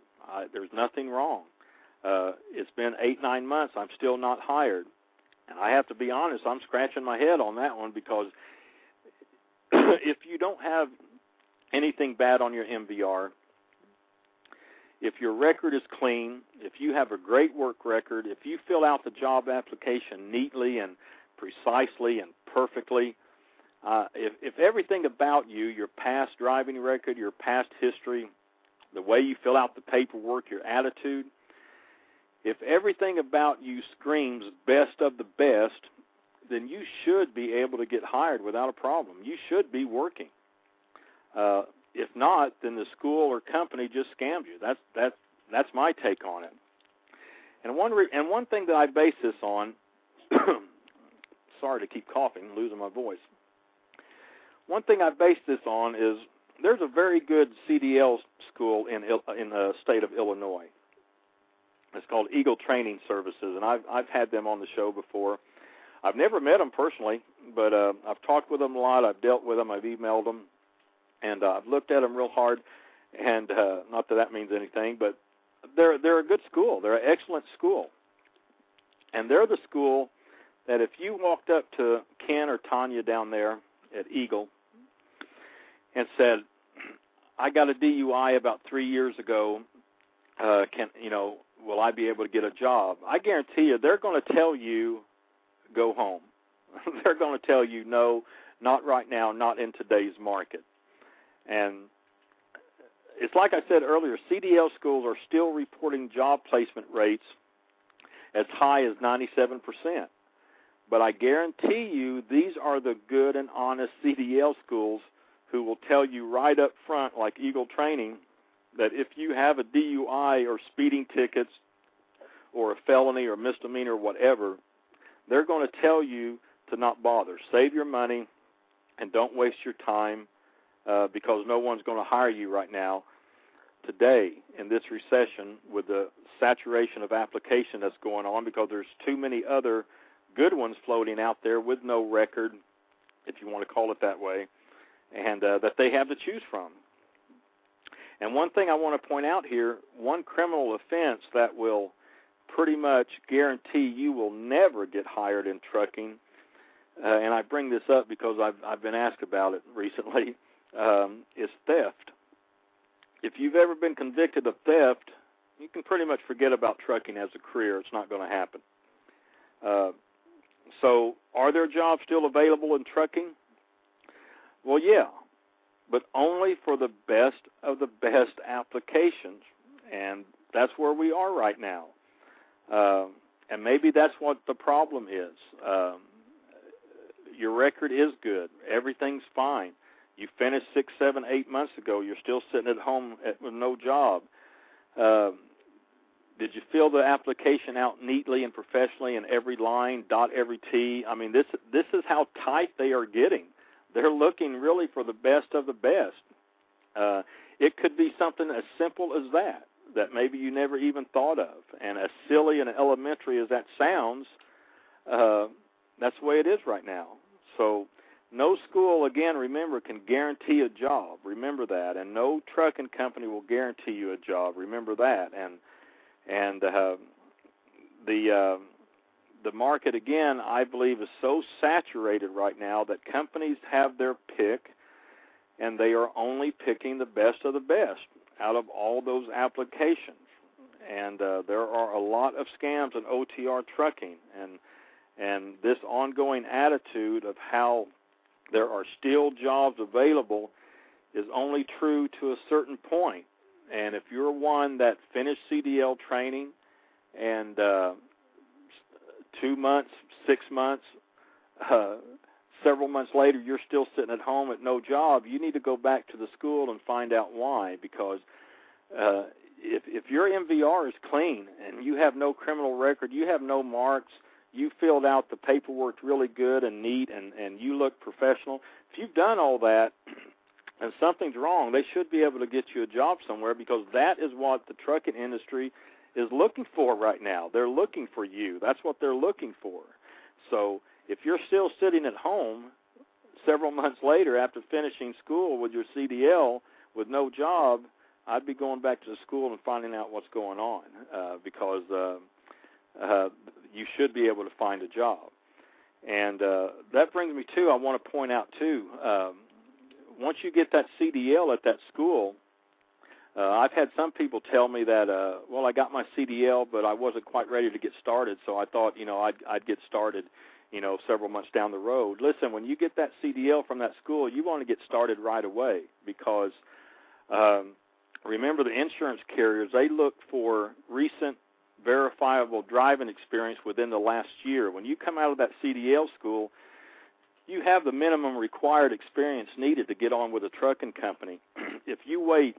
There's nothing wrong. It's been 8-9 months. I'm still not hired. And I have to be honest, I'm scratching my head on that one because if you don't have anything bad on your MVR, if your record is clean, if you have a great work record, if you fill out the job application neatly and precisely and perfectly, if everything about you, your past driving record, your past history, the way you fill out the paperwork, your attitude, if everything about you screams best of the best, then you should be able to get hired without a problem. You should be working. If not, then the school or company just scammed you. That's my take on it. And one thing that I base this on, sorry to keep coughing, losing my voice. One thing I base this on is there's a very good CDL school in the state of Illinois. It's called Eagle Training Services, and I've had them on the show before. I've never met them personally, but I've talked with them a lot. I've dealt with them. I've emailed them, and I've looked at them real hard. And not that means anything, but they're a good school. They're an excellent school, and they're the school that if you walked up to Ken or Tanya down there at Eagle and said, "I got a DUI about 3 years ago. Will I be able to get a job?" I guarantee you they're going to tell you, go home. They're going to tell you, no, not right now, not in today's market. And it's like I said earlier, CDL schools are still reporting job placement rates as high as 97%. But I guarantee you these are the good and honest CDL schools who will tell you right up front, like Eagle Training, that if you have a DUI or speeding tickets or a felony or misdemeanor or whatever, they're going to tell you to not bother. Save your money and don't waste your time because no one's going to hire you right now today in this recession with the saturation of application that's going on because there's too many other good ones floating out there with no record, if you want to call it that way, and that they have to choose from. And one thing I want to point out here, one criminal offense that will pretty much guarantee you will never get hired in trucking, and I bring this up because I've been asked about it recently, is theft. If you've ever been convicted of theft, you can pretty much forget about trucking as a career. It's not going to happen. So are there jobs still available in trucking? Well, yeah. But only for the best of the best applications, and that's where we are right now. And maybe that's what the problem is. Your record is good. Everything's fine. You finished 6, 7, 8 months ago. You're still sitting at home with no job. Did you fill the application out neatly and professionally in every line, dot every T? I mean, this is how tight they are getting. They're looking really for the best of the best. It could be something as simple as that, that maybe you never even thought of. And as silly and elementary as that sounds, that's the way it is right now. So no school, again, remember, can guarantee a job. Remember that. And no trucking company will guarantee you a job. Remember that. And the market, again, I believe, is so saturated right now that companies have their pick, and they are only picking the best of the best out of all those applications. And there are a lot of scams in OTR trucking, and this ongoing attitude of how there are still jobs available is only true to a certain point. And if you're one that finished CDL training and 2 months, 6 months, several months later you're still sitting at home at no job, you need to go back to the school and find out why, because if your MVR is clean and you have no criminal record, you have no marks, you filled out the paperwork really good and neat, and you look professional, if you've done all that and something's wrong, they should be able to get you a job somewhere, because that is what the trucking industry is looking for right now. They're looking for you. That's what they're looking for. So if you're still sitting at home several months later after finishing school with your CDL with no job, I'd be going back to the school and finding out what's going on, because you should be able to find a job. And that brings me to, I want to point out, too, once you get that CDL at that school, I've had some people tell me that, I got my CDL, but I wasn't quite ready to get started, so I thought, I'd get started, several months down the road. Listen, when you get that CDL from that school, you want to get started right away, because remember, the insurance carriers, they look for recent verifiable driving experience within the last year. When you come out of that CDL school, you have the minimum required experience needed to get on with a trucking company. If you wait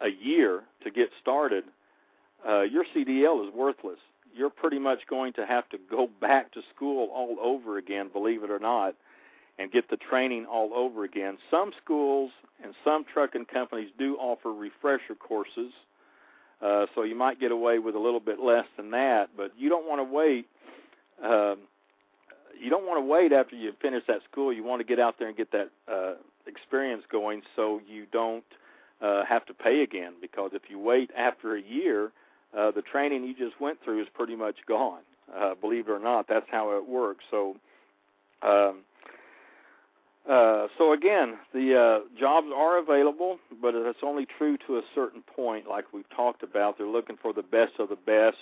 a year to get started, your CDL is worthless. You're pretty much going to have to go back to school all over again, believe it or not, and get the training all over again. Some schools and some trucking companies do offer refresher courses, so you might get away with a little bit less than that, but you don't want to wait. You don't want to wait after you finish that school. You want to get out there and get that experience going, so you don't have to pay again, because if you wait after a year, the training you just went through is pretty much gone. Believe it or not, that's how it works. So again, the jobs are available, but it's only true to a certain point, like we've talked about. They're looking for the best of the best.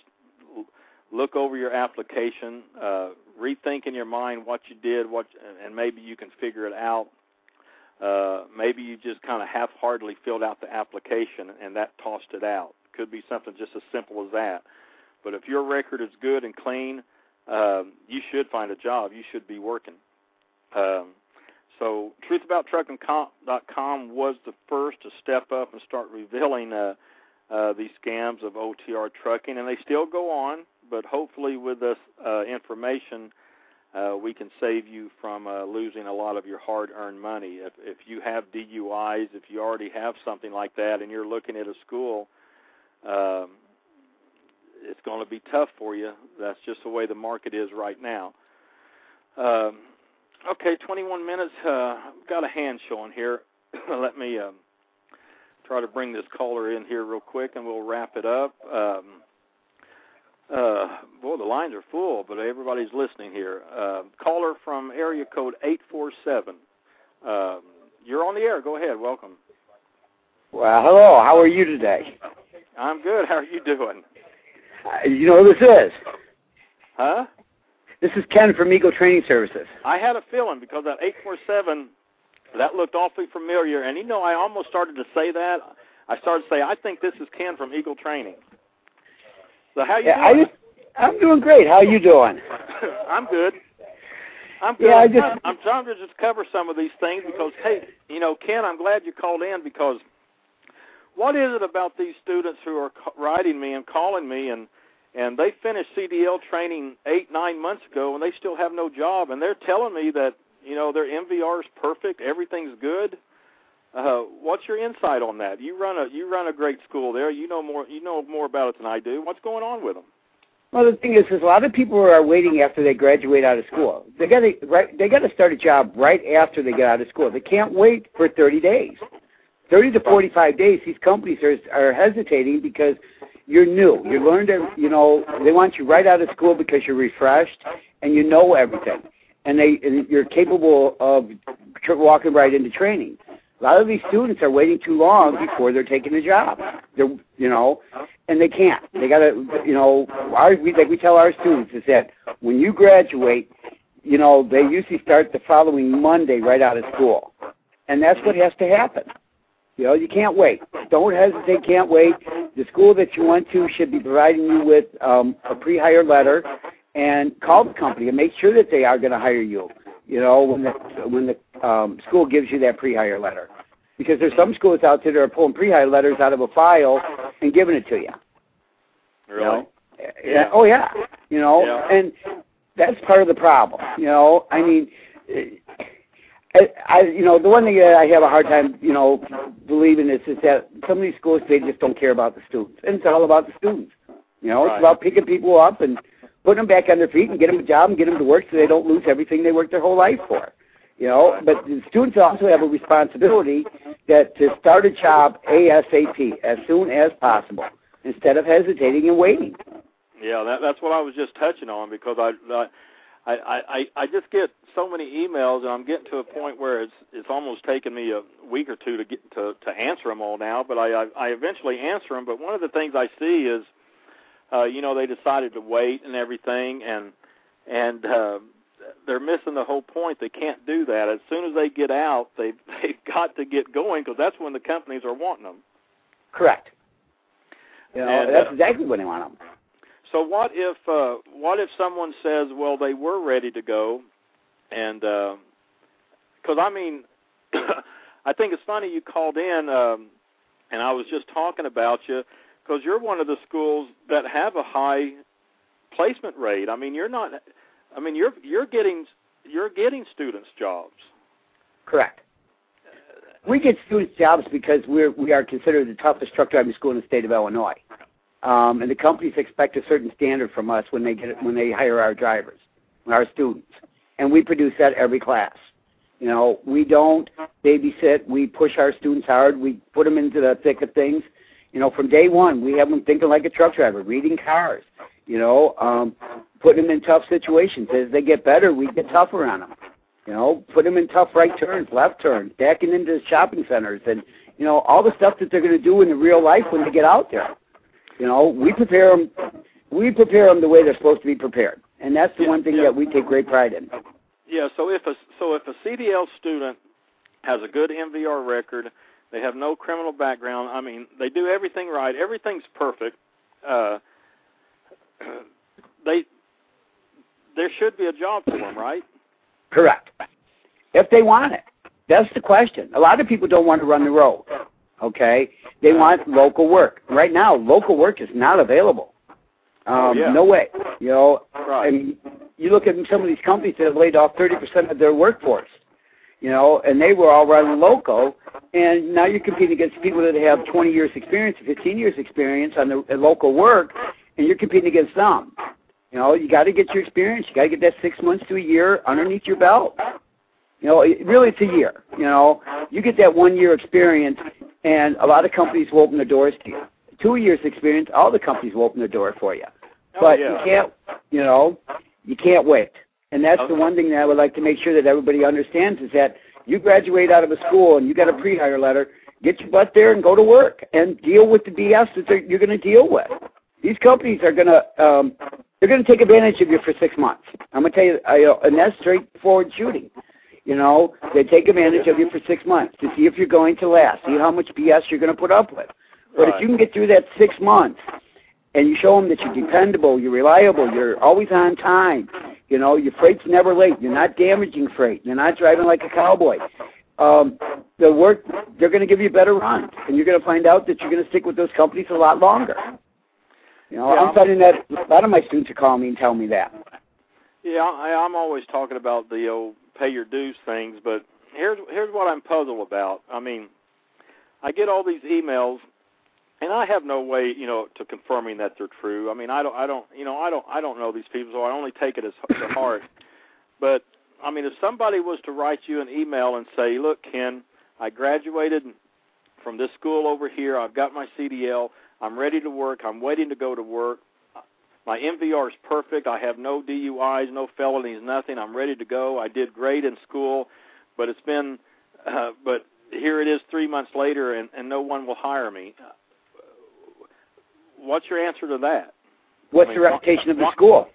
Look over your application, rethink in your mind what you did, and maybe you can figure it out. Maybe you just kind of half-heartedly filled out the application and that tossed it out. Could be something just as simple as that. But if your record is good and clean, you should find a job. You should be working. So TruthAboutTrucking.com was the first to step up and start revealing these scams of OTR trucking, and they still go on, but hopefully with this information, we can save you from losing a lot of your hard-earned money. If you have DUIs, if you already have something like that and you're looking at a school, it's going to be tough for you. That's just the way the market is right now. Okay, 21 minutes. I've got a hand showing here. Let me... try to bring this caller in here real quick, and we'll wrap it up. Boy, the lines are full, but everybody's listening here. Caller from area code 847. You're on the air. Go ahead. Welcome. Well, hello. How are you today? I'm good. How are you doing? You know who this is? Huh? This is Ken from Eagle Training Services. I had a feeling, because that 847... that looked awfully familiar, and I almost started to say that. I started to say, I think this is Ken from Eagle Training. So how you doing? I'm doing great. How are you doing? I'm good. I'm good. Yeah, I'm trying to just cover some of these things because, hey, you know, Ken, I'm glad you called in because what is it about these students who are writing me and calling me and they finished CDL training 8-9 months ago and they still have no job and they're telling me that, you know, their MVR is perfect, everything's good. What's your insight on that? You run a great school there. You know more about it than I do. What's going on with them? Well, the thing is a lot of people are waiting after they graduate out of school. They got to start a job right after they get out of school. They can't wait for 30 days. 30 to 45 days, these companies are hesitating because you're new. You learned, you know, they want you right out of school because you're refreshed and you know everything. And you're capable of walking right into training. A lot of these students are waiting too long before they're taking a job. They're, you know, and they can't. They got to, you know, like we tell our students is that when you graduate, you know, they usually start the following Monday right out of school. And that's what has to happen. You know, you can't wait. Don't hesitate, can't wait. The school that you went to should be providing you with a pre-hire letter and call the company and make sure that they are going to hire you. You know, when the school gives you that pre-hire letter. Because there's some schools out there that are pulling pre-hire letters out of a file and giving it to you. Really? You know? Yeah. Oh, yeah. You know, yeah. And that's part of the problem. You know, I mean, I you know, the one thing that I have a hard time, you know, believing is that some of these schools, they just don't care about the students. And it's all about the students. You know, right. It's about picking people up and putting them back on their feet and get them a job and get them to work so they don't lose everything they worked their whole life for. You know, but the students also have a responsibility that to start a job ASAP, as soon as possible, instead of hesitating and waiting. Yeah, that's what I was just touching on because I just get so many emails and I'm getting to a point where it's almost taken me a week or two to get to answer them all now. But I eventually answer them. But one of the things I see is, you know, they decided to wait and everything, and they're missing the whole point. They can't do that. As soon as they get out, they've got to get going because that's when the companies are wanting them. Correct. You know, and that's exactly when they want them. So what if someone says, well, they were ready to go, and because I mean, I think it's funny you called in, and I was just talking about you. Because you're one of the schools that have a high placement rate. I mean, you're not. I mean, you're getting students jobs. Correct. We get students jobs because we are considered the toughest truck driving school in the state of Illinois, and the companies expect a certain standard from us when they hire our drivers, our students, and we produce that every class. You know, we don't babysit. We push our students hard. We put them into the thick of things. You know, from day one, we have them thinking like a truck driver, reading cars, you know, putting them in tough situations. As they get better, we get tougher on them, you know, put them in tough right turns, left turns, backing into shopping centers and, you know, all the stuff that they're going to do in the real life when they get out there. You know, we prepare them the way they're supposed to be prepared. And that's the one thing that we take great pride in. Yeah, so if a CDL student has a good MVR record, they have no criminal background. I mean, they do everything right. Everything's perfect. There should be a job for them, right? Correct. If they want it. That's the question. A lot of people don't want to run the road, okay? They want local work. Right now, local work is not available. No way. You know, right. And you look at some of these companies that have laid off 30% of their workforce. You know, and they were all running local, and now you're competing against people that have 20 years experience, 15 years experience on the local work, and you're competing against them. You know, you got to get your experience. You got to get that 6 months to a year underneath your belt. You know, it's a year. You know, you get that 1 year experience, and a lot of companies will open their doors to you. 2 years experience, all the companies will open their door for you. But you can't wait. And that's the one thing that I would like to make sure that everybody understands is that you graduate out of a school and you got a pre-hire letter, get your butt there and go to work and deal with the BS that you're going to deal with. These companies are going to they're going to take advantage of you for 6 months. I'm going to tell you, and that's straightforward shooting. You know, they take advantage of you for 6 months to see if you're going to last, see how much BS you're going to put up with. But if you can get through that 6 months and you show them that you're dependable, you're reliable, you're always on time, you know, your freight's never late, you're not damaging freight, you're not driving like a cowboy, the work, they're going to give you a better run, and you're going to find out that you're going to stick with those companies a lot longer. You know, yeah, I'm finding that a lot of my students are calling me and telling me that. Yeah, I'm always talking about the old pay your dues things, but here's what I'm puzzled about. I mean, I get all these emails, and I have no way, you know, to confirming that they're true. I mean, I don't know these people, so I only take it as to heart. But I mean, if somebody was to write you an email and say, "Look, Ken, I graduated from this school over here. I've got my CDL. I'm ready to work. I'm waiting to go to work. My MVR is perfect. I have no DUIs, no felonies, nothing. I'm ready to go. I did great in school, but it's been, but here it is 3 months later, and no one will hire me." What's your answer to that? What's the reputation of the school?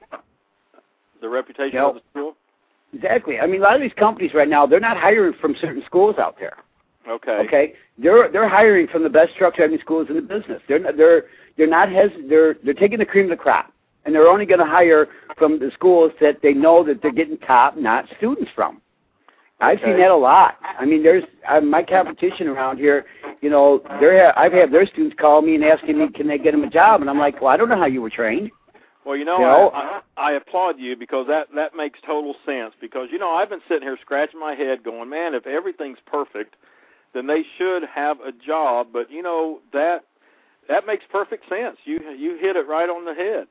The reputation of the school? Exactly. I mean, a lot of these companies right now, they're not hiring from certain schools out there. Okay. Okay. They're hiring from the best truck driving schools in the business. They're taking the cream of the crop, and they're only going to hire from the schools that they know that they're getting top-notch students from. I've seen that a lot. I mean, there's my competition around here. You know, I've had their students call me and asking me, can they get them a job? And I'm like, well, I don't know how you were trained. Well, I applaud you because that makes total sense. Because, you know, I've been sitting here scratching my head going, man, if everything's perfect, then they should have a job. But, you know, that makes perfect sense. You hit it right on the head.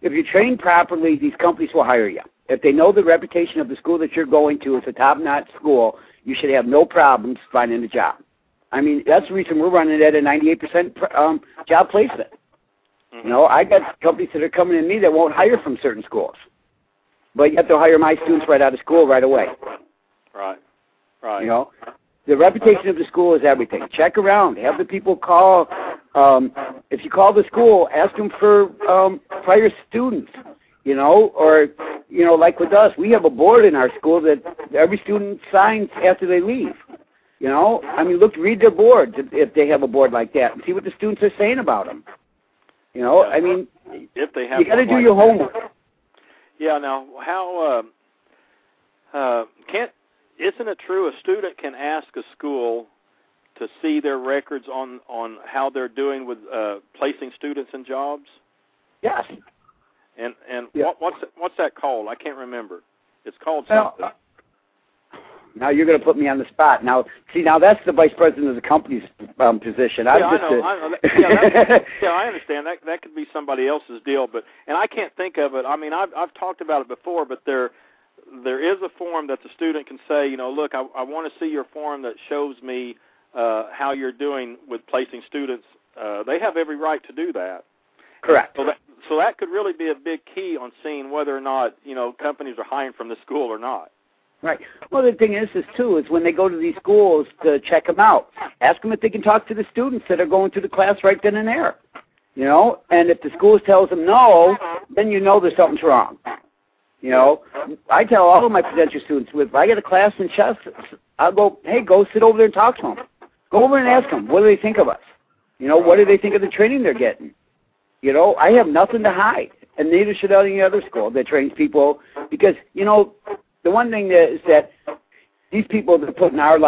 If you train properly, these companies will hire you. If they know the reputation of the school that you're going to is a top-notch school, you should have no problems finding a job. I mean, that's the reason we're running at a 98% job placement. Mm-hmm. You know, I got companies that are coming to me that won't hire from certain schools, but yet they'll hire my students right out of school right away. Right, right. You know, the reputation of the school is everything. Check around. Have the people call. If you call the school, ask them for prior students. You know, or, you know, like with us, we have a board in our school that every student signs after they leave. You know, I mean, read their boards if they have a board like that and see what the students are saying about them. You know, I mean, if they have, you got to do your homework. Yeah, now, how, isn't it true a student can ask a school to see their records on how they're doing with placing students in jobs? Yes. And yeah. What's that called? I can't remember. It's called something. Now you're going to put me on the spot. Now, see, that's the vice president of the company's position. I know. I understand. That could be somebody else's deal, but I can't think of it. I mean, I've talked about it before, but there is a form that the student can say, you know, look, I want to see your form that shows me how you're doing with placing students. They have every right to do that. Correct. So that could really be a big key on seeing whether or not, you know, companies are hiring from the school or not. Right. Well, the thing is when they go to these schools to check them out, ask them if they can talk to the students that are going through the class right then and there, you know. And if the school tells them no, then you know there's something's wrong. You know, I tell all of my potential students, if I get a class in chess, I'll go, hey, go sit over there and talk to them. Go over and ask them, what do they think of us? You know, what do they think of the training they're getting? You know, I have nothing to hide, and neither should any other school that trains people because, you know, the one thing is that these people that are putting their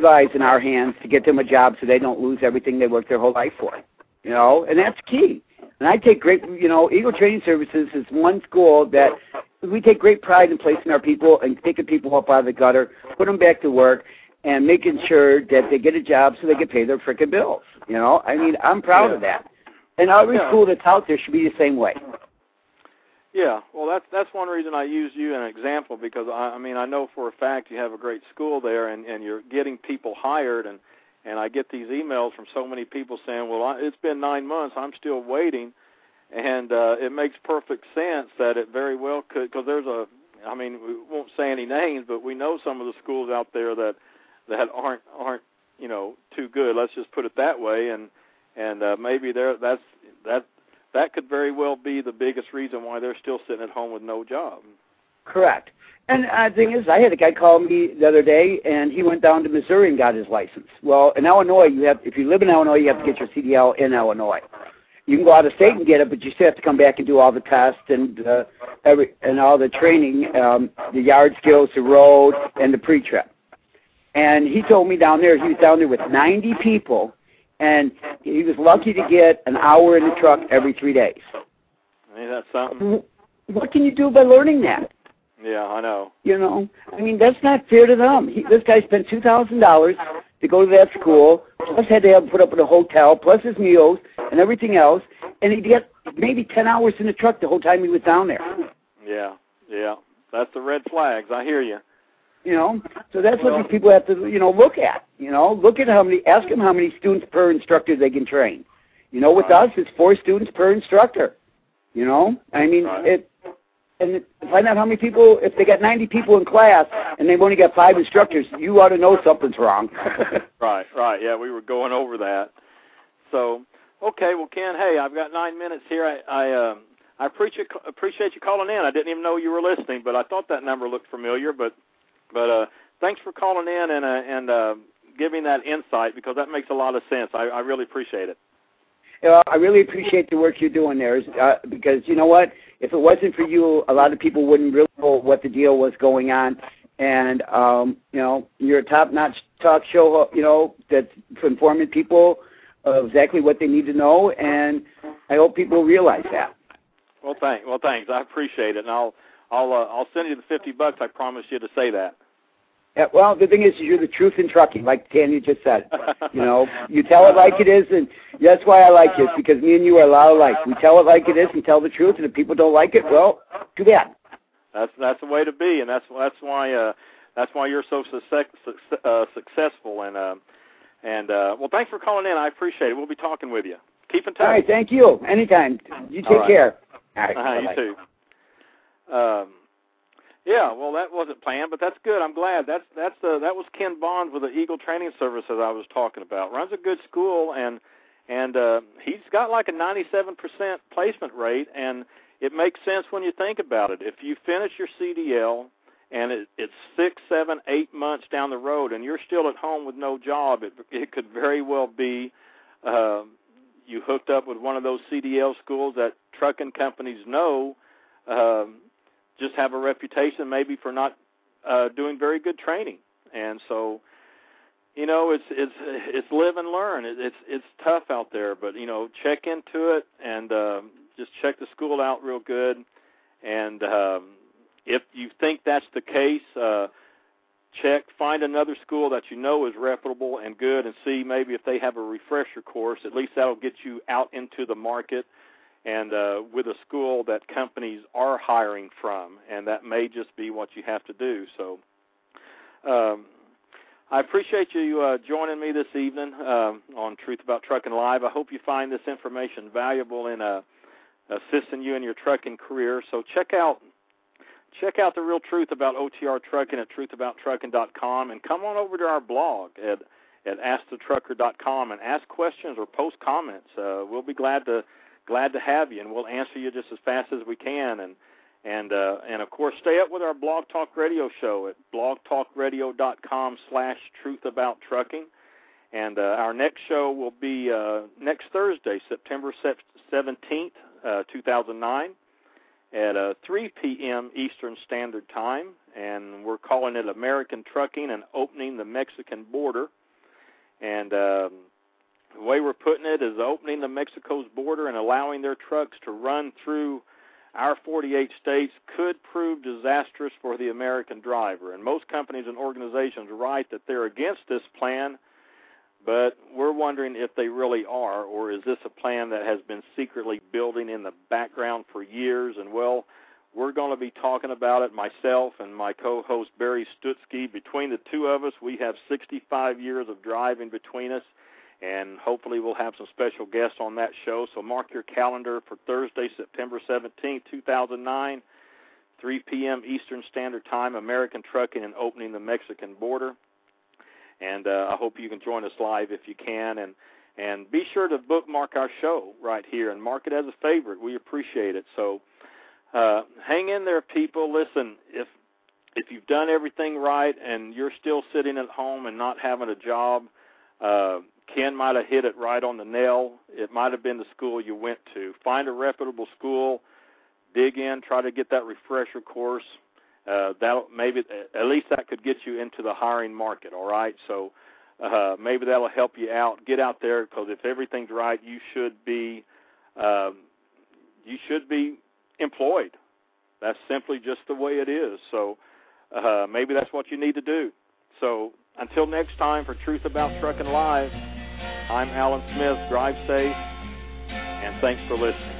lives in our hands to get them a job so they don't lose everything they worked their whole life for, you know, and that's key. And I take great, you know, Eagle Training Services is one school that we take great pride in placing our people and taking people up out of the gutter, put them back to work, and making sure that they get a job so they can pay their frickin' bills, you know. I mean, I'm proud of that. And every school that's out there should be the same way. Yeah, well, that's one reason I use you as an example because, I mean, I know for a fact you have a great school there and you're getting people hired. And I get these emails from so many people saying, well, it's been 9 months, I'm still waiting. And it makes perfect sense that it very well could because we won't say any names, but we know some of the schools out there that aren't, you know, too good. Let's just put it that way. And maybe that could very well be the biggest reason why they're still sitting at home with no job. Correct. And the odd thing is, I had a guy call me the other day, and he went down to Missouri and got his license. Well, in Illinois, you have, if you live in Illinois, you have to get your CDL in Illinois. You can go out of state and get it, but you still have to come back and do all the tests and all the training, the yard skills, the road, and the pre-trip. And he told me down there, he was down there with 90 people, and he was lucky to get an hour in the truck every 3 days. Hey, that's something. What can you do by learning that? Yeah, I know. You know, I mean, that's not fair to them. This guy spent $2,000 to go to that school, plus had to have him put up in a hotel, plus his meals and everything else, and he'd get maybe 10 hours in the truck the whole time he was down there. Yeah, yeah. That's the red flags. I hear you. You know, so that's what these people have to, you know, look at. You know, look at how many, ask them how many students per instructor they can train. You know, with us, it's 4 students per instructor. You know, I mean, and find out how many people, if they got 90 people in class and they've only got 5 instructors, you ought to know something's wrong. Right, right. Yeah, we were going over that. So, okay, well, Ken, hey, I've got 9 minutes here. I appreciate you calling in. I didn't even know you were listening, but I thought that number looked familiar. But thanks for calling in and giving that insight, because that makes a lot of sense. I really appreciate it. I really appreciate the work you're doing there, because you know what? If it wasn't for you, a lot of people wouldn't really know what the deal was going on. And, you know, you're a top-notch talk show, you know, that's informing people of exactly what they need to know, and I hope people realize that. Well, thanks. I appreciate it, and I'll send you the $50. I promised you to say that. Yeah, well, the thing is, you're the truth in trucking, like Tanya just said. You know, you tell it like it is, and that's why I like this, because me and you are a lot alike. We tell it like it is and tell the truth, and if people don't like it, well, too bad. That's the way to be, and that's why you're so successful. And well, thanks for calling in. I appreciate it. We'll be talking with you. Keep in touch. All right, thank you. Anytime. You take care. All right. You too. Yeah, well, that wasn't planned, but that's good. I'm glad. That was Ken Bond with the Eagle Training Services I was talking about. Runs a good school, and he's got like a 97% placement rate, and it makes sense when you think about it. If you finish your CDL and it's 6, 7, 8 months down the road, and you're still at home with no job, it could very well be you hooked up with one of those CDL schools that trucking companies know. Just have a reputation maybe for not doing very good training. And so, you know, it's live and learn. It's tough out there, but, you know, check into it and just check the school out real good. And if you think that's the case, find another school that you know is reputable and good and see maybe if they have a refresher course. At least that'll get you out into the market and with a school that companies are hiring from, and that may just be what you have to do. So I appreciate you joining me this evening on Truth About Trucking Live. I hope you find this information valuable in assisting you in your trucking career. So check out the real truth about OTR trucking at truthabouttrucking.com, and come on over to our blog at askthetrucker.com and ask questions or post comments. We'll be glad to have you, and we'll answer you just as fast as we can. And of course, stay up with our Blog Talk Radio show at blogtalkradio.com/truthaboutTrucking. And our next show will be next Thursday, September 17th, 2009, at 3 p.m. Eastern Standard Time. And we're calling it American Trucking and Opening the Mexican Border. And the way we're putting it is opening the Mexico's border and allowing their trucks to run through our 48 states could prove disastrous for the American driver. And most companies and organizations write that they're against this plan, but we're wondering if they really are, or is this a plan that has been secretly building in the background for years? And, well, we're going to be talking about it, myself and my co-host Barry Stutzky. Between the two of us, we have 65 years of driving between us. And hopefully we'll have some special guests on that show. So mark your calendar for Thursday, September 17, 2009, 3 p.m. Eastern Standard Time, American Trucking and Opening the Mexican Border. And I hope you can join us live if you can. And be sure to bookmark our show right here and mark it as a favorite. We appreciate it. So hang in there, people. Listen, if if you've done everything right and you're still sitting at home and not having a job, Ken might have hit it right on the nail. It might have been the school you went to. Find a reputable school, dig in, try to get that refresher course. Maybe at least that could get you into the hiring market, all right? So maybe that will help you out. Get out there, because if everything's right, you should be employed. That's simply just the way it is. So maybe that's what you need to do. So until next time, for Truth About Trucking Live, I'm Alan Smith. Drive safe, and thanks for listening.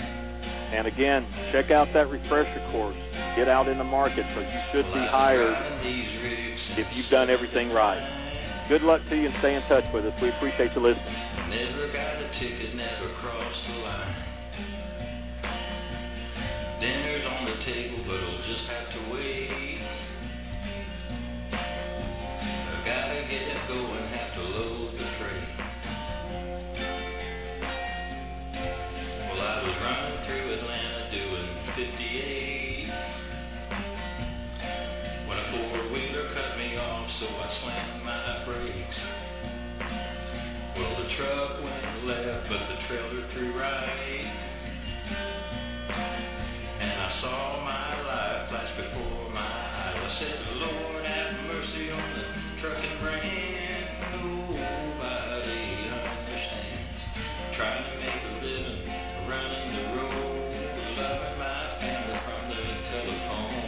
And again, check out that refresher course. Get out in the market, because you should be hired if you've done everything right. Good luck to you, and stay in touch with us. We appreciate you listening. Never got a ticket, never crossed the line. Dinner's on the table, but I'll just have to wait. I gotta get going, have to load the tray. Well, I was running through Atlanta doing 58 when a four-wheeler cut me off, so I slammed my brakes. Well, the truck went left, but the trailer threw right. I saw my life flash before my eyes. I said, Lord, have mercy on the trucking brand. Nobody understands. Trying to make a living, running the road, loving my family from the telephone.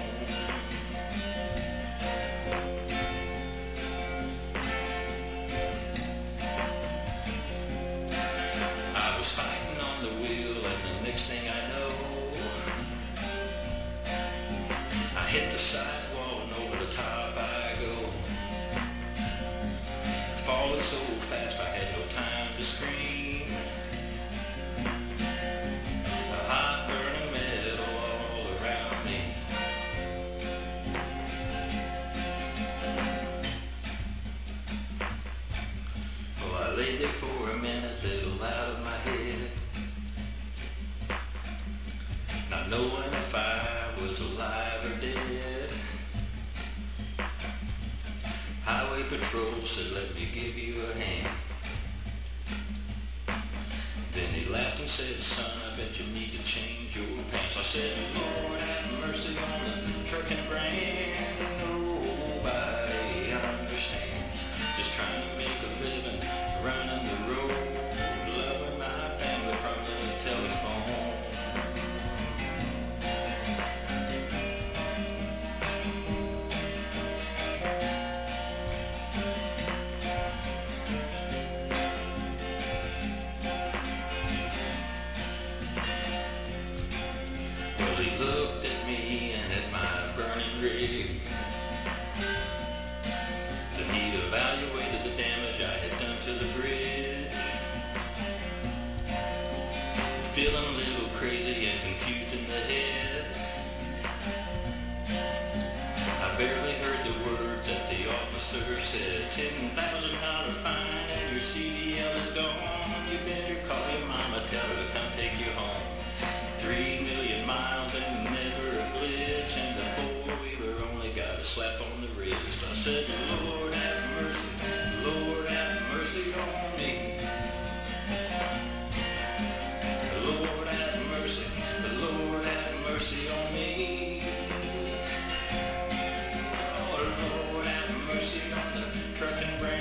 I was fighting on the wheel, and the next thing I know, hit the sidewall and over the top I go. Falling so fast I had no time to scream. A hot burning metal all around me. Well, I laid there for a minute, little out of my head, not knowing if I was alive. Highway patrol said, let me give you a hand. Then he laughed and said, son, I bet you need to change your pants. I said, Lord, have mercy on the trucking brand. Nobody understands. Just trying to make a living, running the road, loving my family from the telephone. $10,000 fine and your CDL is gone. You better call your mama, tell her to come take you home. 3 million miles and never a glitch, and the four-wheeler only got a slap on the wrist. I said, Lord, have mercy. Lord, have mercy on me. Lord, have mercy. Lord, have mercy on me. Oh, Lord, have mercy on the trucking brand.